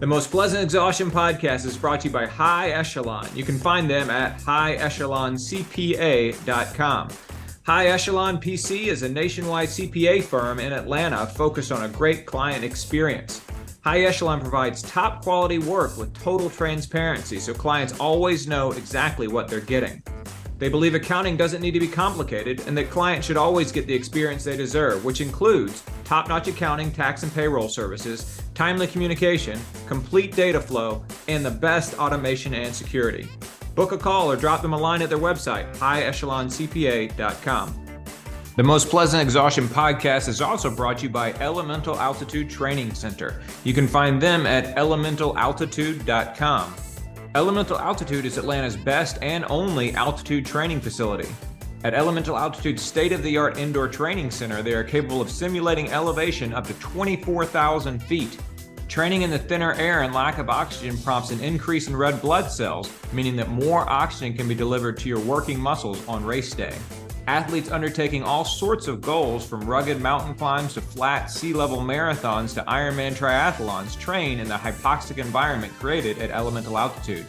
The Most Pleasant Exhaustion podcast is brought to you by High Echelon. You can find them at highecheloncpa.com. High Echelon PC is a nationwide CPA firm in Atlanta focused on a great client experience. High Echelon provides top quality work with total transparency, so clients always know exactly what they're getting. They believe accounting doesn't need to be complicated and that clients should always get the experience they deserve, which includes top-notch accounting, tax and payroll services, timely communication, complete data flow, and the best automation and security. Book a call or drop them a line at their website, highecheloncpa.com. The Most Pleasant Exhaustion podcast is also brought to you by Elemental Altitude Training Center. You can find them at elementalaltitude.com. Elemental Altitude is Atlanta's best and only altitude training facility. At Elemental Altitude's state-of-the-art indoor training center, they are capable of simulating elevation up to 24,000 feet. Training in the thinner air and lack of oxygen prompts an increase in red blood cells, meaning that more oxygen can be delivered to your working muscles on race day. Athletes undertaking all sorts of goals, from rugged mountain climbs to flat sea-level marathons to Ironman triathlons, train in the hypoxic environment created at Elemental Altitude.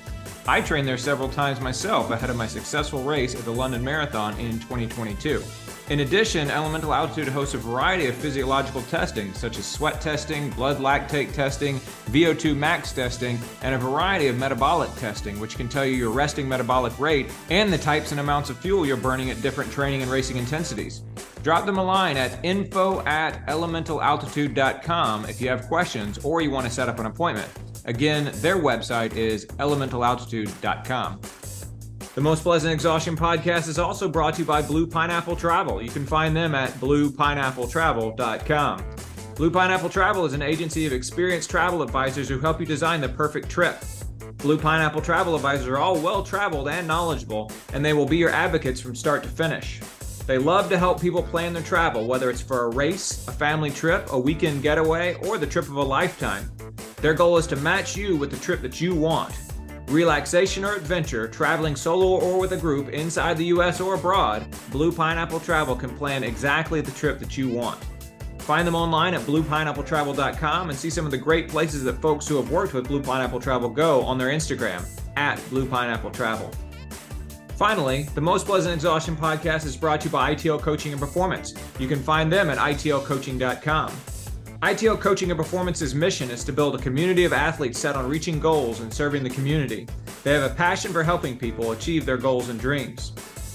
I trained there several times myself ahead of my successful race at the London Marathon in 2022. In addition, Elemental Altitude hosts a variety of physiological testing, such as sweat testing, blood lactate testing, VO2 max testing, and a variety of metabolic testing, which can tell you your resting metabolic rate and the types and amounts of fuel you're burning at different training and racing intensities. Drop them a line at info@elementalaltitude.com if you have questions or you want to set up an appointment. Again, their website is elementalaltitude.com. The Most Pleasant Exhaustion podcast is also brought to you by Blue Pineapple Travel. You can find them at bluepineappletravel.com. Blue Pineapple Travel is an agency of experienced travel advisors who help you design the perfect trip. Blue Pineapple Travel advisors are all well-traveled and knowledgeable, and they will be your advocates from start to finish. They love to help people plan their travel, whether it's for a race, a family trip, a weekend getaway, or the trip of a lifetime. Their goal is to match you with the trip that you want. Relaxation or adventure, traveling solo or with a group inside the US or abroad, Blue Pineapple Travel can plan exactly the trip that you want. Find them online at bluepineappletravel.com and see some of the great places that folks who have worked with Blue Pineapple Travel go on their Instagram, at Blue Pineapple Travel. Finally, the Most Pleasant Exhaustion podcast is brought to you by ITL Coaching and Performance. You can find them at itlcoaching.com. ITL Coaching and Performance's mission is to build a community of athletes set on reaching goals and serving the community. They have a passion for helping people achieve their goals and dreams.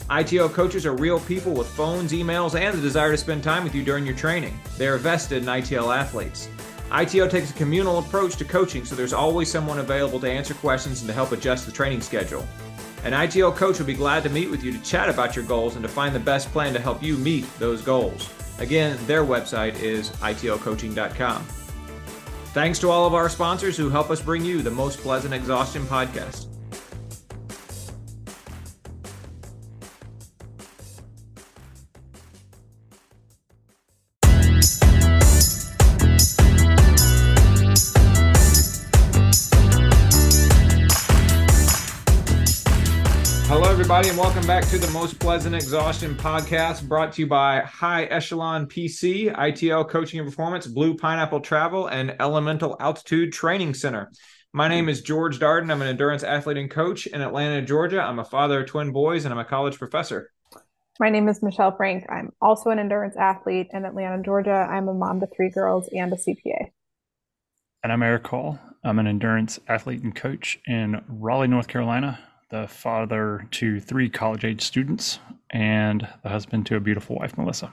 ITL coaches are real people with phones, emails, and the desire to spend time with you during your training. They are vested in ITL athletes. ITL takes a communal approach to coaching, so there's always someone available to answer questions and to help adjust the training schedule. An ITL coach will be glad to meet with you to chat about your goals and to find the best plan to help you meet those goals. Again, their website is itlcoaching.com. Thanks to all of our sponsors who help us bring you the Most Pleasant Exhaustion podcast. Everybody, and welcome back to the Most Pleasant Exhaustion podcast, brought to you by High Echelon PC, ITL Coaching and Performance, Blue Pineapple Travel, and Elemental Altitude Training Center. My name is George Darden. I'm an endurance athlete and coach in Atlanta, Georgia. I'm a father of twin boys, and I'm a college professor. My name is Michelle Frank. I'm also an endurance athlete in Atlanta, Georgia. I'm a mom to three girls and a CPA. And I'm Eric Hall. I'm an endurance athlete and coach in Raleigh, North Carolina. The father to three college-age students, and the husband to a beautiful wife, Melissa.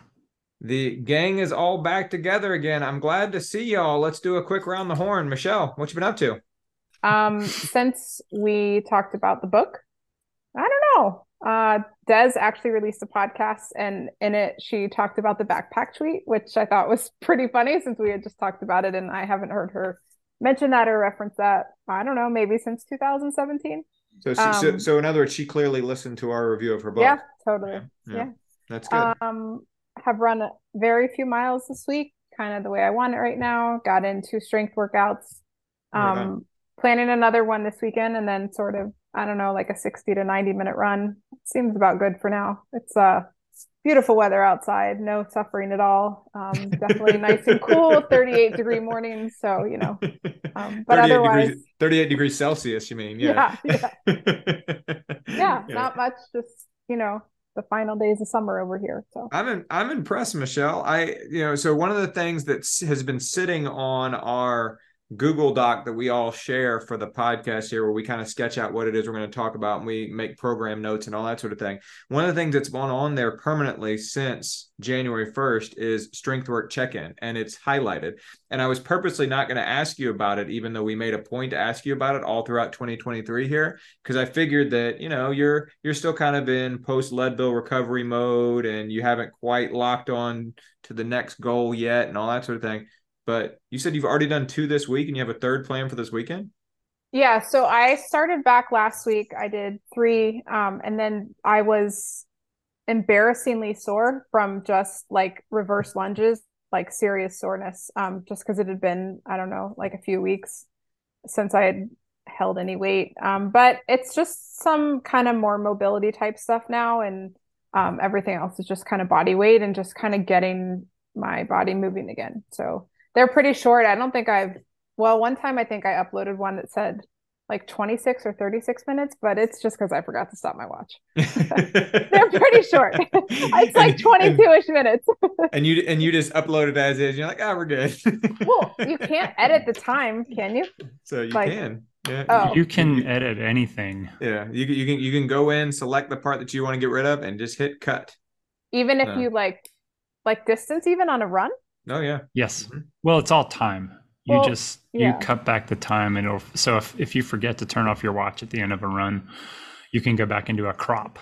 The gang is all back together again. I'm glad to see y'all. Let's do a quick round the horn. Michelle, what you been up to? Since we talked about the book, I don't know. Des actually released a podcast, and in it, she talked about the backpack tweet, which I thought was pretty funny since we had just talked about it, and I haven't heard her mention that or reference that, I don't know, maybe since 2017. So in other words, she clearly listened to our review of her book. Yeah, totally. Yeah. That's good. Have run very few miles this week, kind of the way I want it right now. Got into strength workouts. Planning another one this weekend, and then sort of, I don't know, like a 60 to 90 minute run. Seems about good for now. It's beautiful weather outside, no suffering at all. Definitely nice and cool, 38 degree mornings. So, you know, But 38 otherwise, degrees, 38 degrees Celsius, you mean? Yeah. Yeah. Not much. Just, you know, the final days of summer over here. So I'm impressed, Michelle. So one of the things that has been sitting on our Google Doc that we all share for the podcast here, where we kind of sketch out what it is we're going to talk about and we make program notes and all that sort of thing. One of the things that's gone on there permanently since January 1st is strength work check-in, and it's highlighted. And I was purposely not going to ask you about it, even though we made a point to ask you about it all throughout 2023 here, because I figured that, you know, you're still kind of in post Leadville recovery mode and you haven't quite locked on to the next goal yet and all that sort of thing. But you said you've already done 2 this week and you have a third plan for this weekend? Yeah. So I started back last week. I did 3. And then I was embarrassingly sore from just like reverse lunges, like serious soreness, just because it had been, I don't know, like a few weeks since I had held any weight. But it's just some kind of more mobility type stuff now. And everything else is just kind of body weight and just kind of getting my body moving again. So they're pretty short. I don't think one time I think I uploaded one that said like 26 or 36 minutes, but it's just because I forgot to stop my watch. They're pretty short. It's like 22-ish minutes. and you just upload it as is. You're like, we're good. Well, you can't edit the time, can you? So you can. Yeah. Oh. You can edit anything. Yeah. You can go in, select the part that you want to get rid of and just hit cut. Even if you like distance, even on a run? Oh, yeah. Yes. Well, it's all time. You cut back the time. And so if you forget to turn off your watch at the end of a run, you can go back into a crop.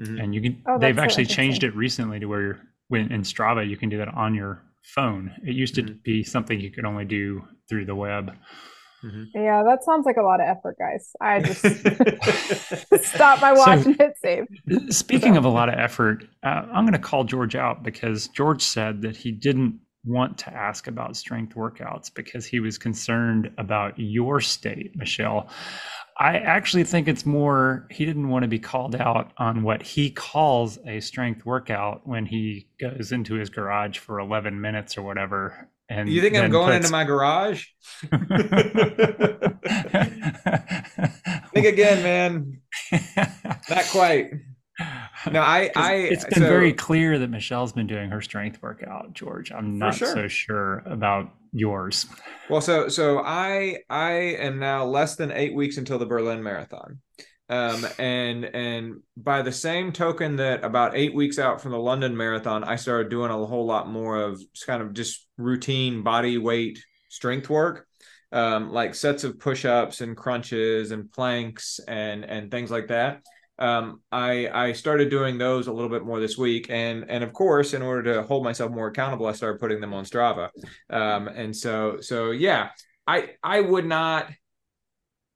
Mm-hmm. And you can, they've actually changed it recently to where in Strava, you can do that on your phone. It used to be something you could only do through the web. Mm-hmm. Yeah, that sounds like a lot of effort, guys. I just stop my watch and hit save. Speaking of a lot of effort, I'm going to call George out because George said that he didn't want to ask about strength workouts because he was concerned about your state, Michelle. I actually think it's more he didn't want to be called out on what he calls a strength workout when he goes into his garage for 11 minutes or whatever. And you think I'm going into my garage? Think again, man. Not quite. No, it's been very clear that Michelle's been doing her strength workout, George. I'm not so sure about yours. Well, so I am now less than 8 weeks until the Berlin Marathon. And by the same token that about 8 weeks out from the London Marathon, I started doing a whole lot more of kind of just routine body weight strength work, like sets of push-ups and crunches and planks and things like that. I started doing those a little bit more this week, and of course, in order to hold myself more accountable, I started putting them on Strava. And so yeah, I would not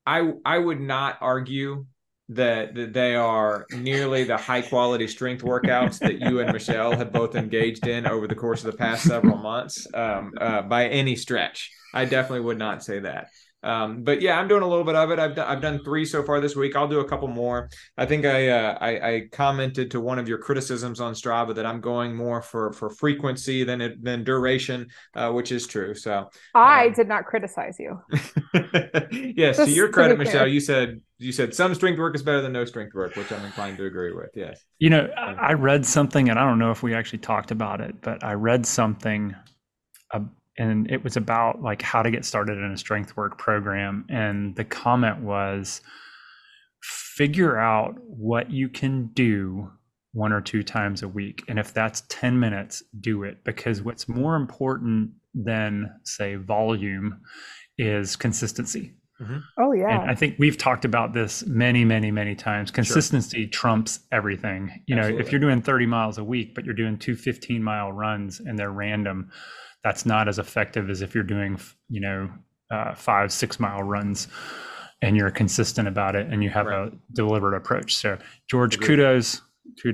argue that they are nearly the high quality strength workouts that you and Michelle have both engaged in over the course of the past several months, by any stretch. I definitely would not say that. But yeah, I'm doing a little bit of it. I've done 3 so far this week. I'll do a couple more. I think I commented to one of your criticisms on Strava that I'm going more for frequency than duration, which is true. So I did not criticize you. Yes. Just to your credit, Michelle, you said some strength work is better than no strength work, which I'm inclined to agree with. Yes. You know, I read something, and I don't know if we actually talked about it, but I read something and it was about like how to get started in a strength work program. And the comment was, figure out what you can do 1 or 2 times a week. And if that's 10 minutes, do it. Because what's more important than, say, volume is consistency. Mm-hmm. Oh, yeah. And I think we've talked about this many, many, many times. Consistency trumps everything. You Absolutely. Know, if you're doing 30 miles a week, but you're doing 2 15-mile runs and they're random, that's not as effective as if you're doing, 5-6-mile runs and you're consistent about it and you have a deliberate approach. So George, kudos to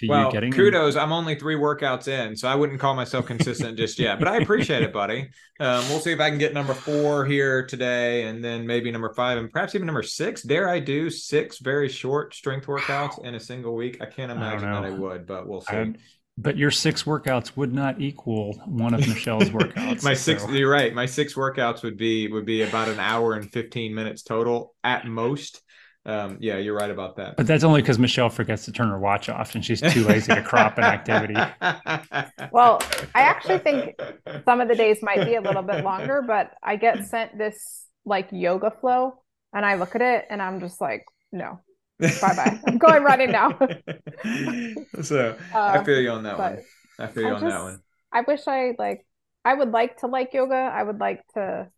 you getting kudos. I'm only 3 workouts in, so I wouldn't call myself consistent just yet, but I appreciate it, buddy. We'll see if I can get number 4 here today and then maybe number 5 and perhaps even number 6. Dare I do 6 very short strength workouts in a single week? I can't imagine that I would, but we'll see. But your six workouts would not equal one of Michelle's workouts. You're right. My six workouts would be about an hour and 15 minutes total at most. Yeah, you're right about that. But that's only because Michelle forgets to turn her watch off and she's too lazy to crop an activity. Well, I actually think some of the days might be a little bit longer, but I get sent this like yoga flow and I look at it and I'm just like, no. Bye-bye. I'm going running now. So I feel you on that one. I wish I would like to like yoga. I would like to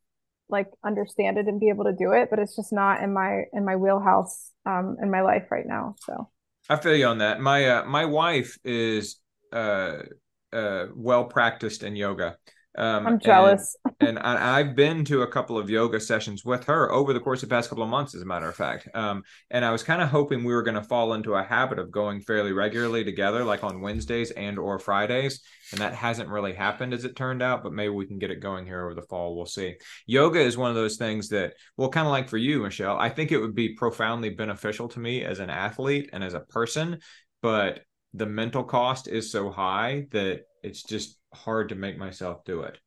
like understand it and be able to do it, but it's just not in my wheelhouse in my life right now. So I feel you on that. My my wife is well practiced in yoga. I'm jealous. And I've been to a couple of yoga sessions with her over the course of the past couple of months, as a matter of fact. And I was kind of hoping we were going to fall into a habit of going fairly regularly together, like on Wednesdays and or Fridays. And that hasn't really happened as it turned out, but maybe we can get it going here over the fall. We'll see. Yoga is one of those things that, well, kind of like for you, Michelle, I think it would be profoundly beneficial to me as an athlete and as a person, but the mental cost is so high that it's just hard to make myself do it.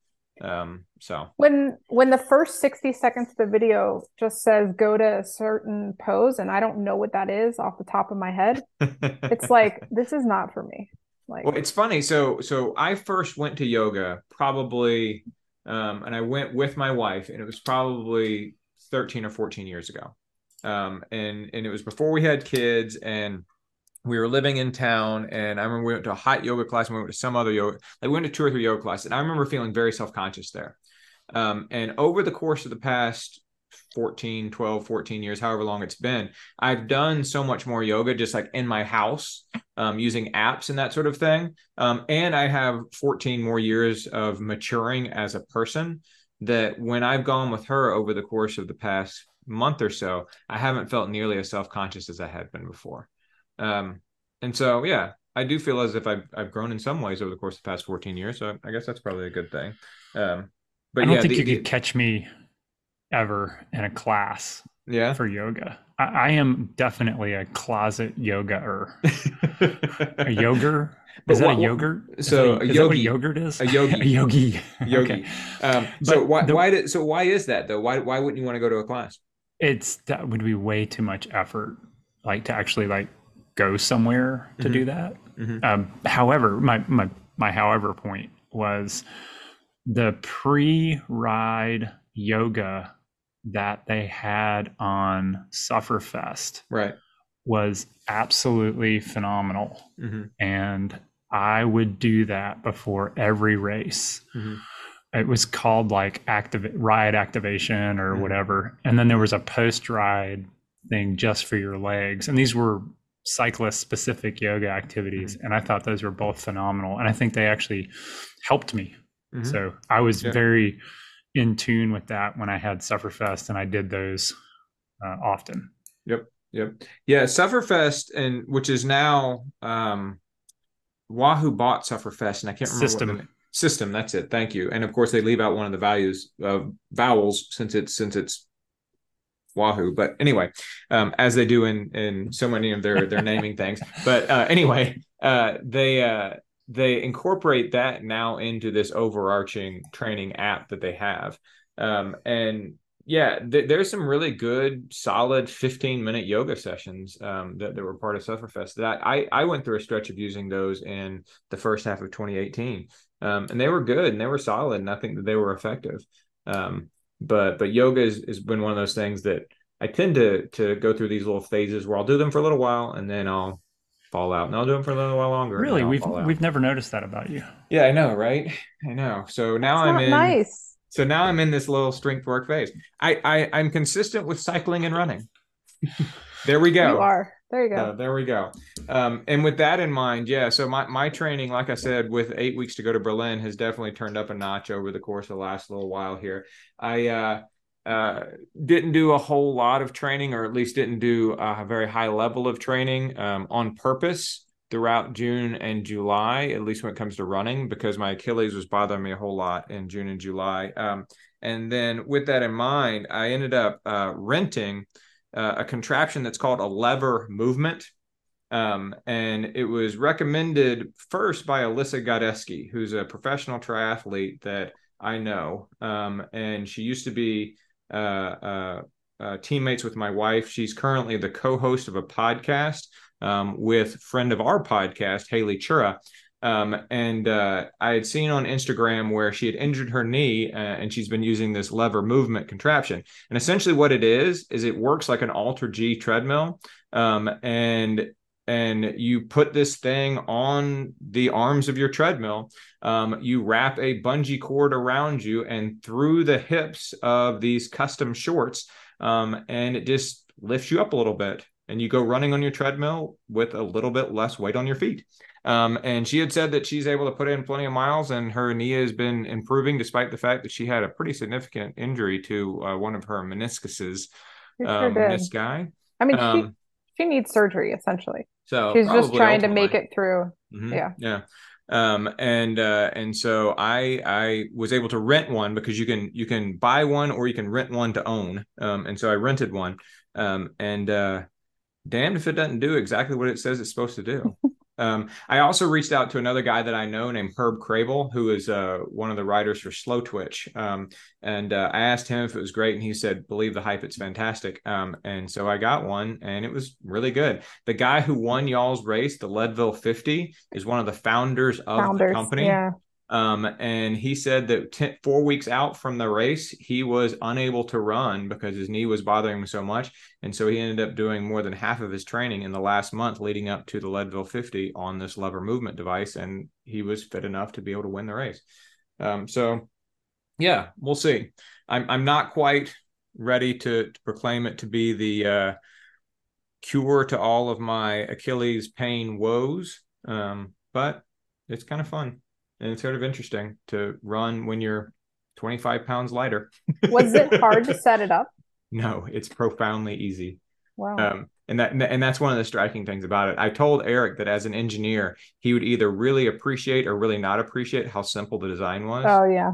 So when the first 60 seconds of the video just says go to a certain pose and I don't know what that is off the top of my head, it's like, this is not for me. Like, well, it's funny. So I first went to yoga probably, and I went with my wife, and it was probably 13 or 14 years ago. And it was before we had kids, and we were living in town, and I remember we went to a hot yoga class, and we went to some other yoga, like we went to 2 or 3 yoga classes. And I remember feeling very self-conscious there. And over the course of the past 14 years, however long it's been, I've done so much more yoga just like in my house, using apps and that sort of thing. And I have 14 more years of maturing as a person that when I've gone with her over the course of the past month or so, I haven't felt nearly as self-conscious as I had been before. And so, yeah, I do feel as if I've grown in some ways over the course of the past 14 years. So I guess that's probably a good thing. But I don't think you could catch me ever in a class for yoga. I am definitely a closet yoga-er. A yoger? Is that a yogurt? So is that what yogurt is? A yogi. A yogi. Yogi. Okay. So why is that though? Why wouldn't you want to go to a class? That would be way too much effort, like to actually like go somewhere to do that. Mm-hmm. However, my however point was the pre-ride yoga that they had on Sufferfest was absolutely phenomenal. Mm-hmm. And I would do that before every race. Mm-hmm. It was called like ride activation or whatever. And then there was a post-ride thing just for your legs. And these were cyclist specific yoga activities. Mm-hmm. And I thought those were both phenomenal. And I think they actually helped me. Mm-hmm. So I was very in tune with that when I had Sufferfest, and I did those often. Yep. Yeah. Sufferfest, and which is now Wahoo bought Sufferfest, and I can't remember what the name. System. That's it. Thank you. And of course they leave out one of the vowels since it's Wahoo, but anyway, as they do in so many of their naming things. But they incorporate that now into this overarching training app that they have, there's some really good, solid 15-minute yoga sessions that were part of Sufferfest. That I went through a stretch of using those in the first half of 2018, and they were good and they were solid, and I think that they were effective. But yoga has been one of those things that I tend to go through these little phases where I'll do them for a little while and then I'll fall out, and I'll do them for a little while longer. Really? We've never noticed that about you. Yeah, I know, right? I know. So now I'm in this little strength work phase. I'm consistent with cycling and running. There we go. You are. There you go. There we go. And with that in mind, so my training, like I said, with 8 weeks to go to Berlin, has definitely turned up a notch over the course of the last little while here. I didn't do a whole lot of training, or at least didn't do a very high level of training on purpose throughout June and July, at least when it comes to running, because my Achilles was bothering me a whole lot in June and July. And then with that in mind, I ended up renting a contraption that's called a lever movement. And it was recommended first by Alyssa Godeski, who's a professional triathlete that I know. And she used to be teammates with my wife. She's currently the co-host of a podcast with friend of our podcast, Haley Chura. And I had seen on Instagram where she had injured her knee and she's been using this lever movement contraption. And essentially what it is it works like an Alter G treadmill. And you put this thing on the arms of your treadmill. You wrap a bungee cord around you and through the hips of these custom shorts. And it just lifts you up a little bit. And you go running on your treadmill with a little bit less weight on your feet. And she had said that she's able to put in plenty of miles and her knee has been improving despite the fact that she had a pretty significant injury to one of her meniscuses. Menisci. I mean, she needs surgery, essentially. So she's just trying to make it through. Mm-hmm. Yeah. Yeah. And so I was able to rent one because you can buy one or you can rent one to own. And so I rented one. Damned if it doesn't do exactly what it says it's supposed to do. I also reached out to another guy that I know named Herb Crable, who is one of the writers for Slow Twitch. I asked him if it was great, and he said, believe the hype, it's fantastic. And so I got one, and it was really good. The guy who won y'all's race, the Leadville 50, is one of the founders of the company. Yeah. And he said that 4 weeks out from the race, he was unable to run because his knee was bothering him so much. And so he ended up doing more than half of his training in the last month leading up to the Leadville 50 on this lever movement device. And he was fit enough to be able to win the race. So yeah, we'll see. I'm not quite ready to proclaim it to be the, cure to all of my Achilles pain woes. But it's kind of fun. And it's sort of interesting to run when you're 25 pounds lighter. Was it hard to set it up? No, it's profoundly easy. Wow. And that's one of the striking things about it. I told Eric that as an engineer, he would either really appreciate or really not appreciate how simple the design was. Oh, yeah.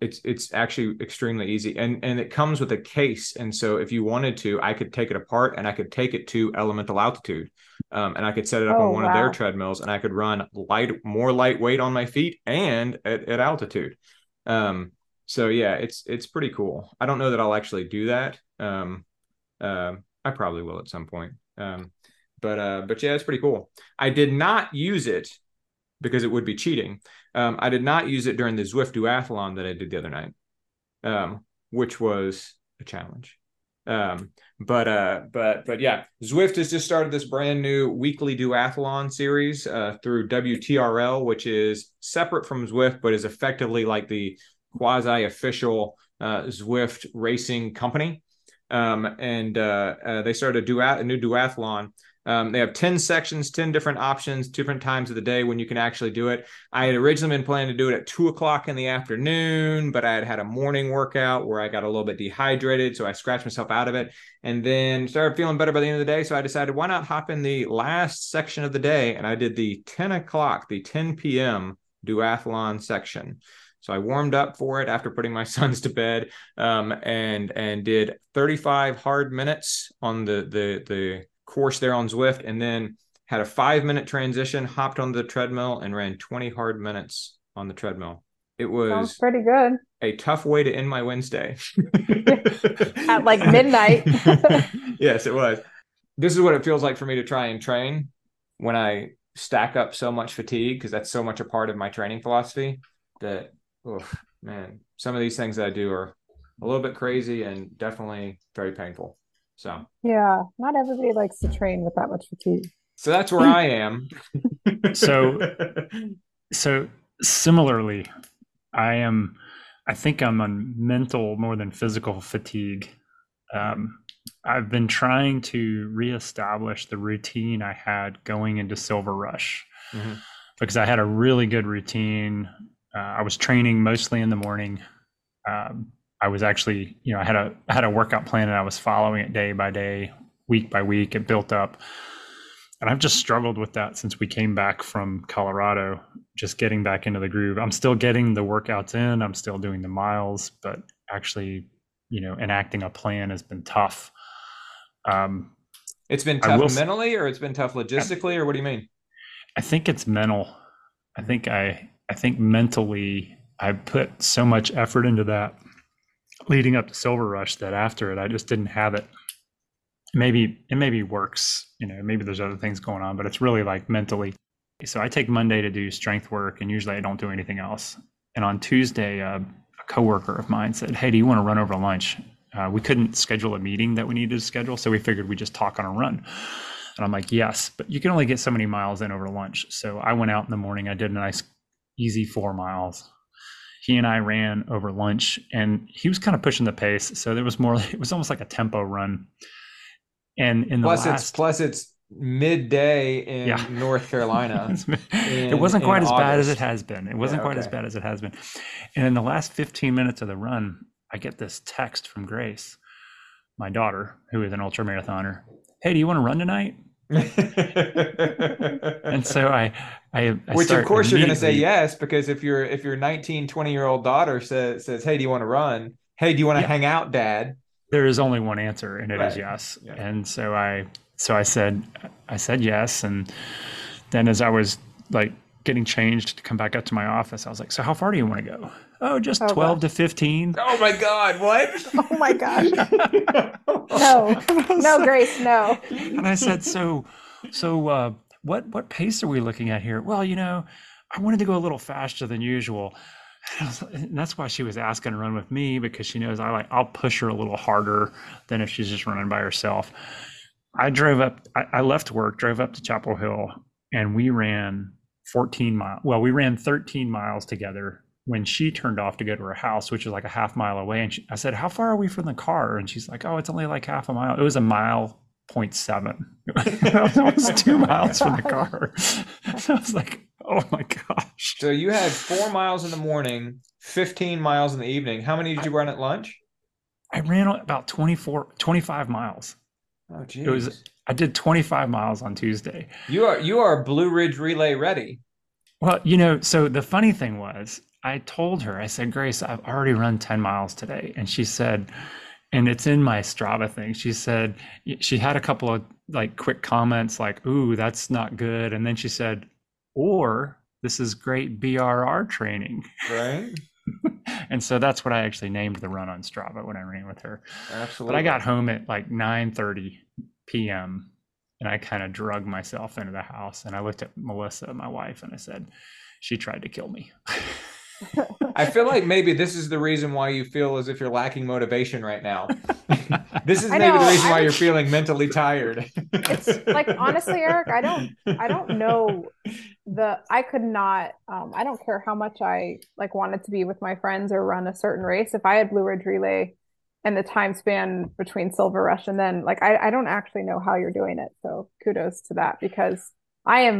It's actually extremely easy. And it comes with a case. And so if you wanted to, I could take it apart and I could take it to Elemental Altitude. And I could set it up on one of their treadmills and I could run more lightweight on my feet and at altitude. So yeah, it's pretty cool. I don't know that I'll actually do that. I probably will at some point. But yeah, it's pretty cool. I did not use it because it would be cheating. I did not use it during the Zwift duathlon that I did the other night, which was a challenge. But yeah, Zwift has just started this brand new weekly duathlon series through WTRL, which is separate from Zwift, but is effectively like the quasi-official Zwift racing company. They started a new duathlon. They have 10 sections, 10 different options, different times of the day when you can actually do it. I had originally been planning to do it at 2:00 in the afternoon, but I had a morning workout where I got a little bit dehydrated. So I scratched myself out of it and then started feeling better by the end of the day. So I decided, why not hop in the last section of the day? And I did the 10 PM duathlon section. So I warmed up for it after putting my sons to bed, and did 35 hard minutes on the course there on Zwift, and then had a 5-minute transition, hopped on the treadmill and ran 20 hard minutes on the treadmill. It was sounds pretty good. A tough way to end my Wednesday at like midnight. Yes, it was. This is what it feels like for me to try and train when I stack up so much fatigue, because that's so much a part of my training philosophy that, oh man, some of these things that I do are a little bit crazy and definitely very painful. So yeah, not everybody likes to train with that much fatigue. So that's where I am. So similarly, I think I'm on mental more than physical fatigue. I've been trying to reestablish the routine I had going into Silver Rush, mm-hmm. because I had a really good routine. I was training mostly in the morning. I was actually, I had a workout plan and I was following it day by day, week by week. It built up, and I've just struggled with that since we came back from Colorado, just getting back into the groove. I'm still getting the workouts in, I'm still doing the miles, but actually, enacting a plan has been tough. It's been tough mentally, or it's been tough logistically, or what do you mean? I think it's mental. I think mentally I put so much effort into that leading up to Silver Rush that after it, I just didn't have it. Maybe works, you know, maybe there's other things going on, but it's really like mentally. So I take Monday to do strength work, and usually I don't do anything else. And on Tuesday, a coworker of mine said, "Hey, do you want to run over to lunch?" We couldn't schedule a meeting that we needed to schedule, so we figured we'd just talk on a run. And I'm like, yes, but you can only get so many miles in over lunch. So I went out in the morning. I did a nice, easy 4 miles. He and I ran over lunch, and he was kind of pushing the pace. So there was more, it was almost like a tempo run. And in the plus it's midday in North Carolina. It wasn't quite as August. Bad as it has been. It wasn't quite as bad as it has been. And in the last 15 minutes of the run, I get this text from Grace, my daughter, who is an ultramarathoner. "Hey, do you want to run tonight?" And so I which of course you're going to say yes, because if your 19, 20-year-old daughter says, "Hey, do you want to run? Hey, do you want to hang out, Dad?" There is only one answer, and it is yes. Yeah. And so I said yes. And then as I was like getting changed to come back up to my office, I was like, "So how far do you want to go?" "Oh, just 12 to 15. Oh my God. What? Oh my gosh. No, Grace, no. And I said, so, what pace are we looking at here? "Well, you know, I wanted to go a little faster than usual." And that's why she was asking to run with me, because she knows I'll push her a little harder than if she's just running by herself. I left work, drove up to Chapel Hill, and we ran 13 miles together when she turned off to go to her house, which is like a half mile away. And I said, "How far are we from the car?" And she's like, "Oh, it's only like half a mile." It was 1.7 miles. It was 2 miles from the car. So I was like, oh my gosh. So you had 4 miles in the morning, 15 miles in the evening. How many did you run at lunch? I ran about 25 miles. Oh, geez. I did 25 miles on Tuesday. You are Blue Ridge Relay ready. Well, you know, so the funny thing was, I told her, I said, "Grace, I've already run 10 miles today." And she said, and it's in my Strava thing, she said, she had a couple of like quick comments like, "Ooh, that's not good." And then she said, "Or this is great BRR training." Right. And so that's what I actually named the run on Strava when I ran with her. Absolutely. But I got home at like 9:30 p.m. and I kind of drug myself into the house, and I looked at Melissa, my wife, and I said, "She tried to kill me." I feel like maybe this is the reason why you feel as if you're lacking motivation right now. This is maybe the reason why you're feeling mentally tired. It's like, honestly, Eric, I don't know. I could not, I don't care how much I like wanted to be with my friends or run a certain race. If I had Blue Ridge Relay and the time span between Silver Rush and then, like, I don't actually know how you're doing it. So kudos to that, because I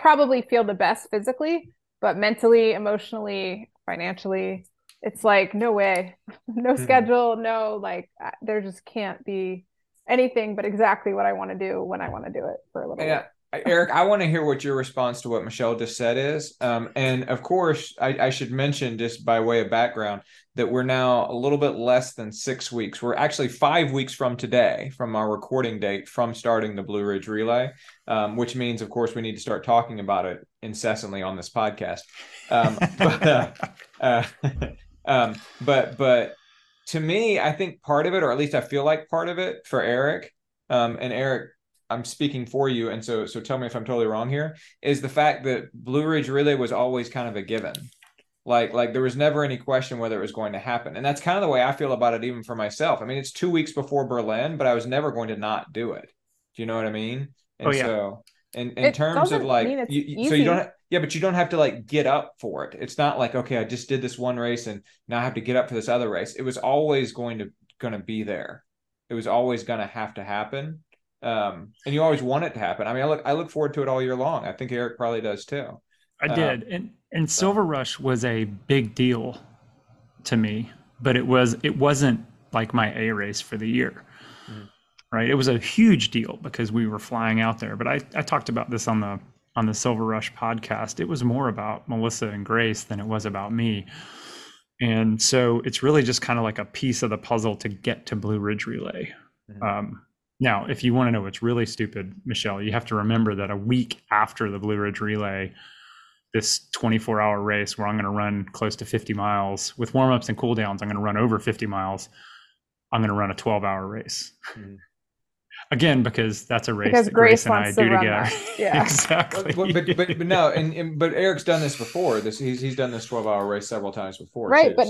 probably feel the best physically, but mentally, emotionally, financially, it's like, no way, no schedule, no, like, there just can't be anything but exactly what I want to do when I want to do it for a little bit. Eric, I want to hear what your response to what Michelle just said is. And of course, I should mention, just by way of background, that we're now a little bit less than 6 weeks. We're actually 5 weeks from today, from our recording date, from starting the Blue Ridge Relay, which means, of course, we need to start talking about it incessantly on this podcast. But to me, I think part of it, or at least I feel like part of it for Eric, and Eric, I'm speaking for you, and so tell me if I'm totally wrong here, is the fact that Blue Ridge Relay was always kind of a given. Like there was never any question whether it was going to happen. And that's kind of the way I feel about it, even for myself. I mean, it's 2 weeks before Berlin, but I was never going to not do it. Do you know what I mean? And so in terms of like, so you don't have, but you don't have to like get up for it. It's not like, okay, I just did this one race and now I have to get up for this other race. It was always going to be there. It was always going to have to happen. And you always want it to happen. I mean, I look forward to it all year long. I think Eric probably does too. I did. And Silver Rush was a big deal to me, but it wasn't like my A race for the year, right? It was a huge deal because we were flying out there, but I talked about this on the Silver Rush podcast. It was more about Melissa and Grace than it was about me. And so it's really just kind of like a piece of the puzzle to get to Blue Ridge Relay. Now, if you want to know what's really stupid, Michelle, you have to remember that a week after the Blue Ridge Relay, this 24-hour race where I'm going to run close to 50 miles with warm-ups and cool downs, I'm going to run over 50 miles. I'm going to run a 12-hour race. Mm-hmm. Again, because that's a race that Grace and I do together. Yeah, exactly. But no, but Eric's done this before. He's done this 12-hour race several times before. Right, too, but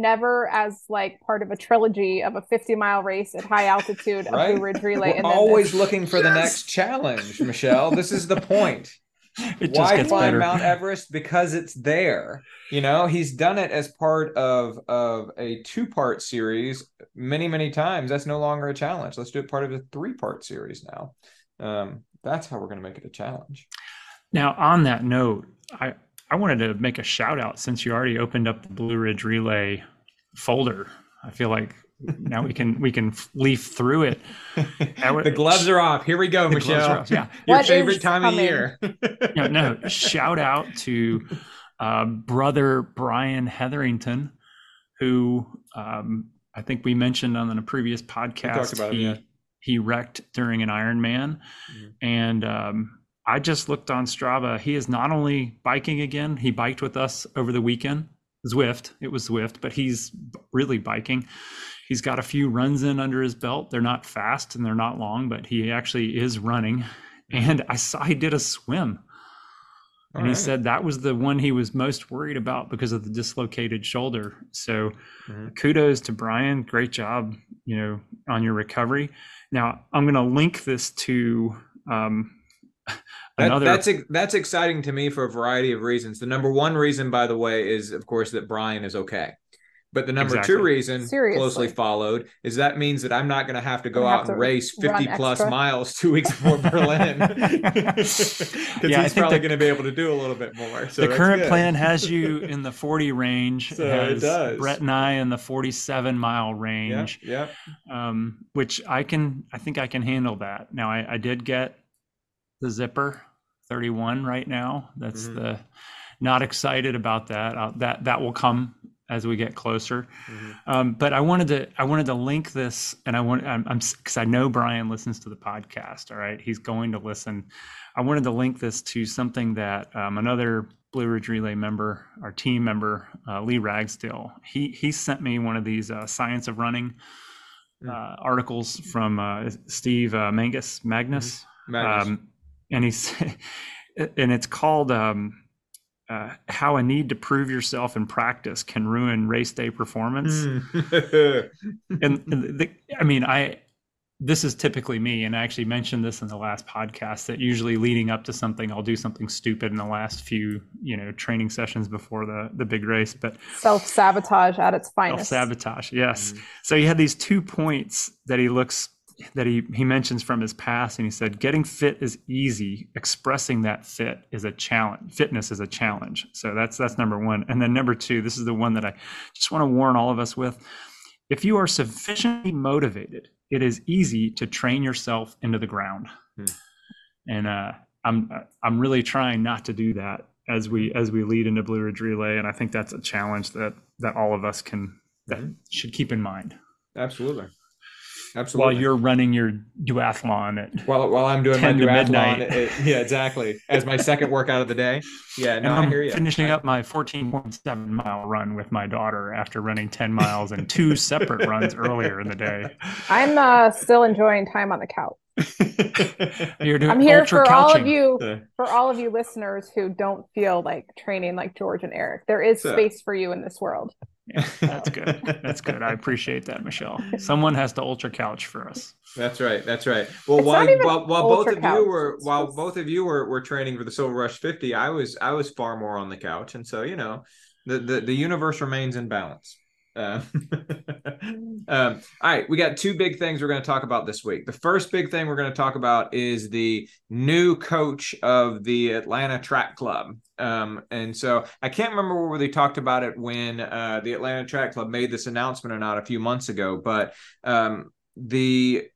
never as like part of a trilogy of a 50-mile race at high altitude, right? Of Blue Ridge Relay. We're always looking for the next challenge, Michelle. This is the point. Why climb Mount Everest? Because it's there. You know, he's done it as part of a two-part series many, many times. That's no longer a challenge. Let's do it part of a three-part series now. That's how we're going to make it a challenge. Now, on that note, I wanted to make a shout out since you already opened up the Blue Ridge Relay folder. I feel like now we can leaf through it. The gloves are off. Here we go, Michelle. Off, yeah. Your favorite time of year. No, shout out to brother Brian Hetherington, who I think we mentioned on a previous podcast. About he wrecked during an Ironman. Mm-hmm. And I just looked on Strava. He is not only biking again, he biked with us over the weekend. Zwift. It was Zwift, but he's really biking. He's got a few runs in under his belt. They're not fast and they're not long, but he actually is running. And I saw he did a swim. And he said that was the one he was most worried about because of the dislocated shoulder. So kudos to Brian. Great job, on your recovery. Now, I'm going to link this to that's exciting to me for a variety of reasons. The number one reason, by the way, is, of course, that Brian is okay. But the number two reason, closely followed, is that means that I'm not going to have to go out and race 50-plus miles 2 weeks before Berlin. Because he's probably going to be able to do a little bit more. So the current plan has you in the 40 range. So it does. Brett and I in the 47-mile range. Yeah. Which I think I can handle that. Now, I did get the zipper 31 right now. That's not excited about that. That will come as we get closer. But I wanted to link this, and I'm because I know Brian listens to the podcast. All right, he's going to listen. I wanted to link this to something that another Blue Ridge Relay member, our team member, Lee Ragsdale. He sent me one of these Science of Running articles from Steve Magness. And it's called How a Need to Prove Yourself in Practice Can Ruin Race Day Performance. This is typically me, and I actually mentioned this in the last podcast, that usually leading up to something, I'll do something stupid in the last few, training sessions before the big race. But self-sabotage at its finest. Self-sabotage, yes. So he had these 2 points that he mentions from his past, and he said, getting fit is easy. Expressing that fit is a challenge. Fitness is a challenge. So that's number one. And then number two, this is the one that I just want to warn all of us with. If you are sufficiently motivated, it is easy to train yourself into the ground. And I'm really trying not to do that as we lead into Blue Ridge Relay. And I think that's a challenge that all of us should keep in mind. Absolutely. While you're running your duathlon while I'm doing my duathlon, exactly, as my second workout of the day. Yeah, no, I hear you. Finishing up my 14.7 mile run with my daughter after running 10 miles and two separate runs earlier in the day. I'm still enjoying time on the couch. I'm here for all of you, listeners who don't feel like training like George and Eric. There is space for you in this world. Yeah, that's good. I appreciate that, Michelle. Someone has to ultra couch for us. That's right. Well, while both of you were training for the Silver Rush 50, I was far more on the couch, and so the universe remains in balance. All right, we got two big things we're going to talk about this week. The first big thing we're going to talk about is the new coach of the Atlanta Track Club. And so I can't remember whether they talked about it when the Atlanta Track Club made this announcement or not a few months ago, but the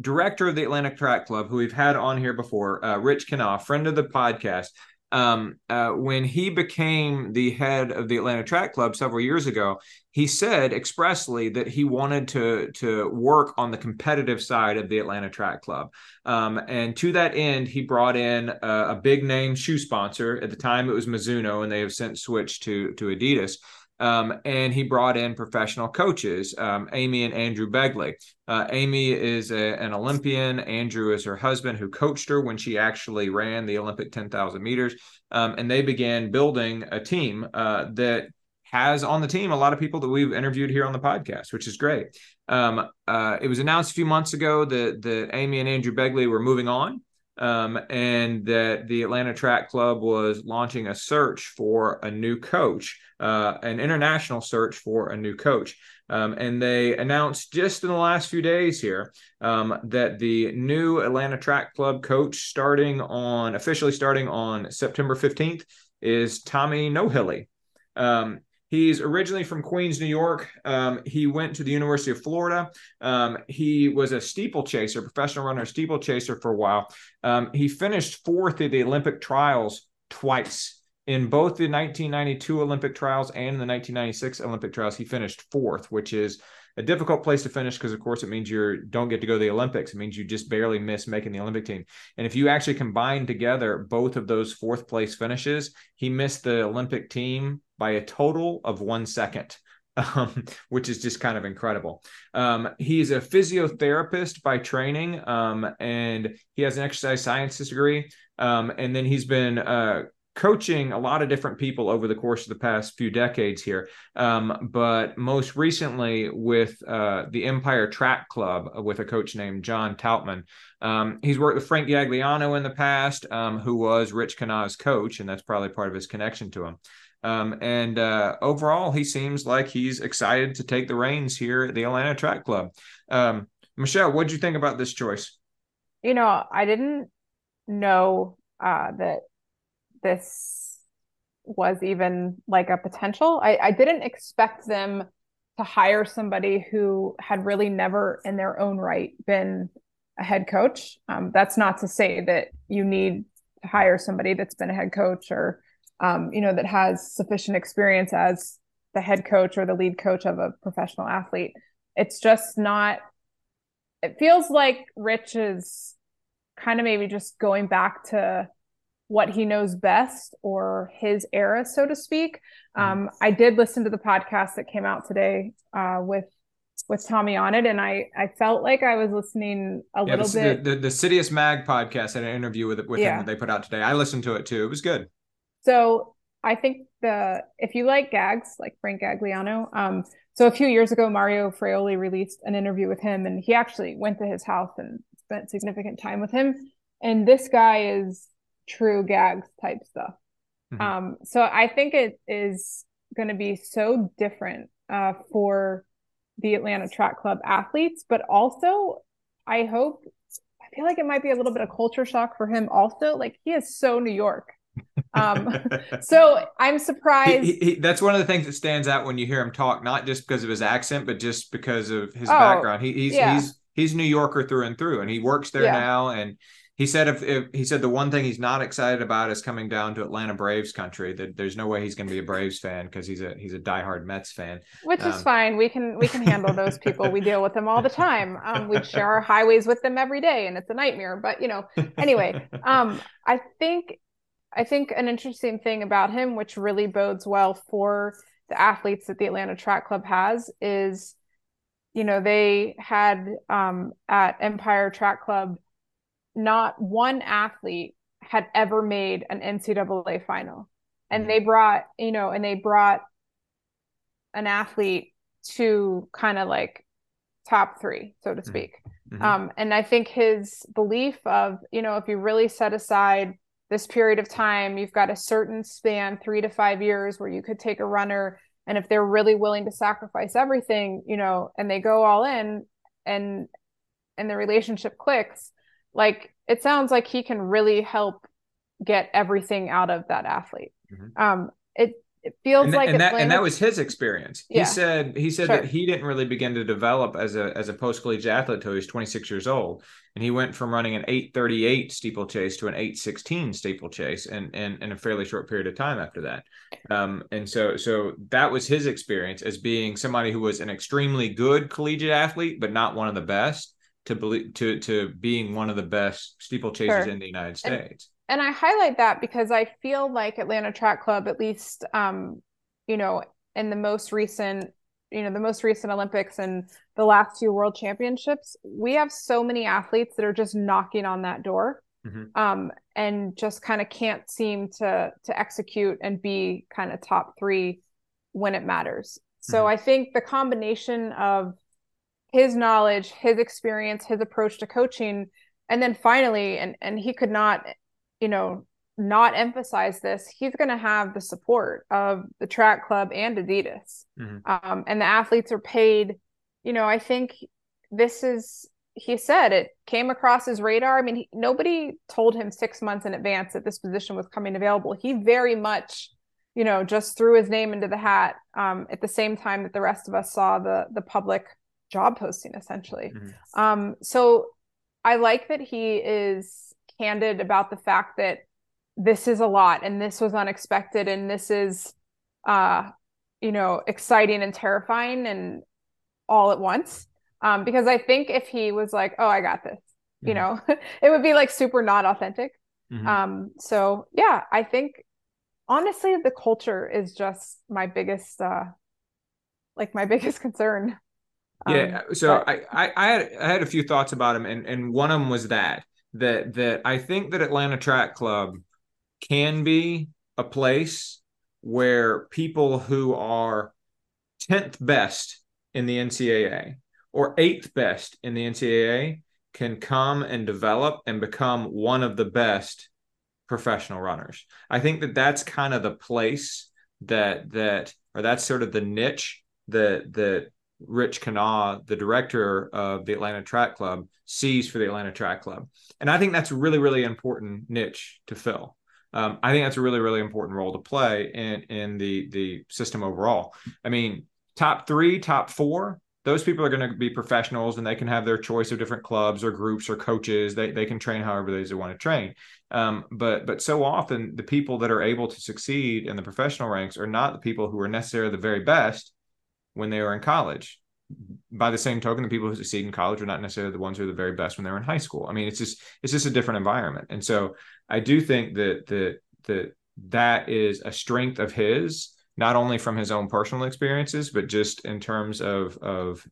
director of the Atlanta Track Club, who we've had on here before, Rich Kanaugh, friend of the podcast, when he became the head of the Atlanta Track Club several years ago, he said expressly that he wanted to work on the competitive side of the Atlanta Track Club. And to that end, he brought in a big name shoe sponsor. At the time, it was Mizuno, and they have since switched to Adidas. And he brought in professional coaches, Amy and Andrew Begley. Amy is an Olympian. Andrew is her husband, who coached her when she actually ran the Olympic 10,000 meters. And they began building a team that has on the team a lot of people that we've interviewed here on the podcast, which is great. It was announced a few months ago that Amy and Andrew Begley were moving on. And that the Atlanta Track Club was launching a search for a new coach, an international search for a new coach. And they announced just in the last few days here that the new Atlanta Track Club coach officially starting on September 15th is Tommy Nohilly. He's originally from Queens, New York. He went to the University of Florida. He was a steeplechaser, professional runner, steeplechaser for a while. He finished fourth at the Olympic trials twice. In both the 1992 Olympic trials and the 1996 Olympic trials, he finished fourth, which is a difficult place to finish because, of course, it means you don't get to go to the Olympics. It means you just barely miss making the Olympic team. And if you actually combine together both of those fourth place finishes, he missed the Olympic team by a total of 1 second, which is just kind of incredible. He's a physiotherapist by training, and he has an exercise sciences degree. And then he's been coaching a lot of different people over the course of the past few decades here. But most recently with the Empire Track Club with a coach named John Tautman. He's worked with Frank Gagliano in the past, who was Rich Kanaugh's coach, and that's probably part of his connection to him. And overall, he seems like he's excited to take the reins here at the Atlanta Track Club. Michelle, what'd you think about this choice? You know, I didn't know that this was even like a potential. I didn't expect them to hire somebody who had really never in their own right been a head coach. That's not to say that you need to hire somebody that's been a head coach or, that has sufficient experience as the head coach or the lead coach of a professional athlete. It's just not, it feels like Rich is kind of maybe just going back to what he knows best or his era, so to speak. I did listen to the podcast that came out today with Tommy on it. And I felt like I was listening a little bit. The Sidious Mag podcast had an interview with him that they put out today. I listened to it too. It was good. So I think if you like gags, like Frank Gagliano, so a few years ago, Mario Fraoli released an interview with him, and he actually went to his house and spent significant time with him. And this guy is true gags type stuff. Mm-hmm. So I think it is going to be so different for the Atlanta Track Club athletes, but also I feel like it might be a little bit of culture shock for him also. Like, he is so New York. So I'm surprised. That's one of the things that stands out when you hear him talk, not just because of his accent, but just because of his background. He's New Yorker through and through, and he works there now. And he said, he said the one thing he's not excited about is coming down to Atlanta Braves country, that there's no way he's going to be a Braves fan because he's a diehard Mets fan, which is fine. We can handle those people. We deal with them all the time. We share our highways with them every day, and it's a nightmare, but anyway, I think an interesting thing about him, which really bodes well for the athletes that the Atlanta Track Club has, is, they had at Empire Track Club, not one athlete had ever made an NCAA final. And they brought an athlete to kind of like top three, so to speak. Mm-hmm. And I think his belief of, if you really set aside this period of time, you've got a certain span, 3 to 5 years, where you could take a runner. And if they're really willing to sacrifice everything, and they go all in and the relationship clicks, like, it sounds like he can really help get everything out of that athlete. Mm-hmm. It It feels like Atlanta. And that was his experience. Yeah. He said that he didn't really begin to develop as a post-collegiate athlete until he was 26 years old. And he went from running an 8:38 steeplechase to an 8:16 steeplechase in a fairly short period of time after that. And so that was his experience as being somebody who was an extremely good collegiate athlete, but not one of the best, to being one of the best steeplechasers in the United States. And I highlight that because I feel like Atlanta Track Club, at least, in the most recent Olympics and the last few World Championships, we have so many athletes that are just knocking on that door, and just kind of can't seem to execute and be kind of top three when it matters. So I think the combination of his knowledge, his experience, his approach to coaching, and then finally, and he could not emphasize this, he's going to have the support of the track club and Adidas. And the athletes are paid, I think he said it came across his radar. I mean, nobody told him 6 months in advance that this position was coming available. He very much, just threw his name into the hat at the same time that the rest of us saw the public job posting, essentially. So I like that he is candid about the fact that this is a lot and this was unexpected and this is exciting and terrifying and all at once, because I think if he was like, oh, I got this, it would be like super not authentic. So yeah, I think honestly the culture is just my biggest concern. I had a few thoughts about him, and one of them was that I think that Atlanta Track Club can be a place where people who are 10th best in the NCAA or 8th best in the NCAA can come and develop and become one of the best professional runners. I think that that's kind of the place or that's sort of the niche that Rich Kanaugh, the director of the Atlanta Track Club, sees for the Atlanta Track Club. And I think that's a really, really important niche to fill. I think that's a really, really important role to play in the system overall. I mean, top three, top four, those people are going to be professionals and they can have their choice of different clubs or groups or coaches. They can train however they want to train. But so often the people that are able to succeed in the professional ranks are not the people who are necessarily the very best when they were in college. By the same token, the people who succeed in college are not necessarily the ones who are the very best when they were in high school. I mean, it's just a different environment. And so I do think that is a strength of his, not only from his own personal experiences, but just in terms of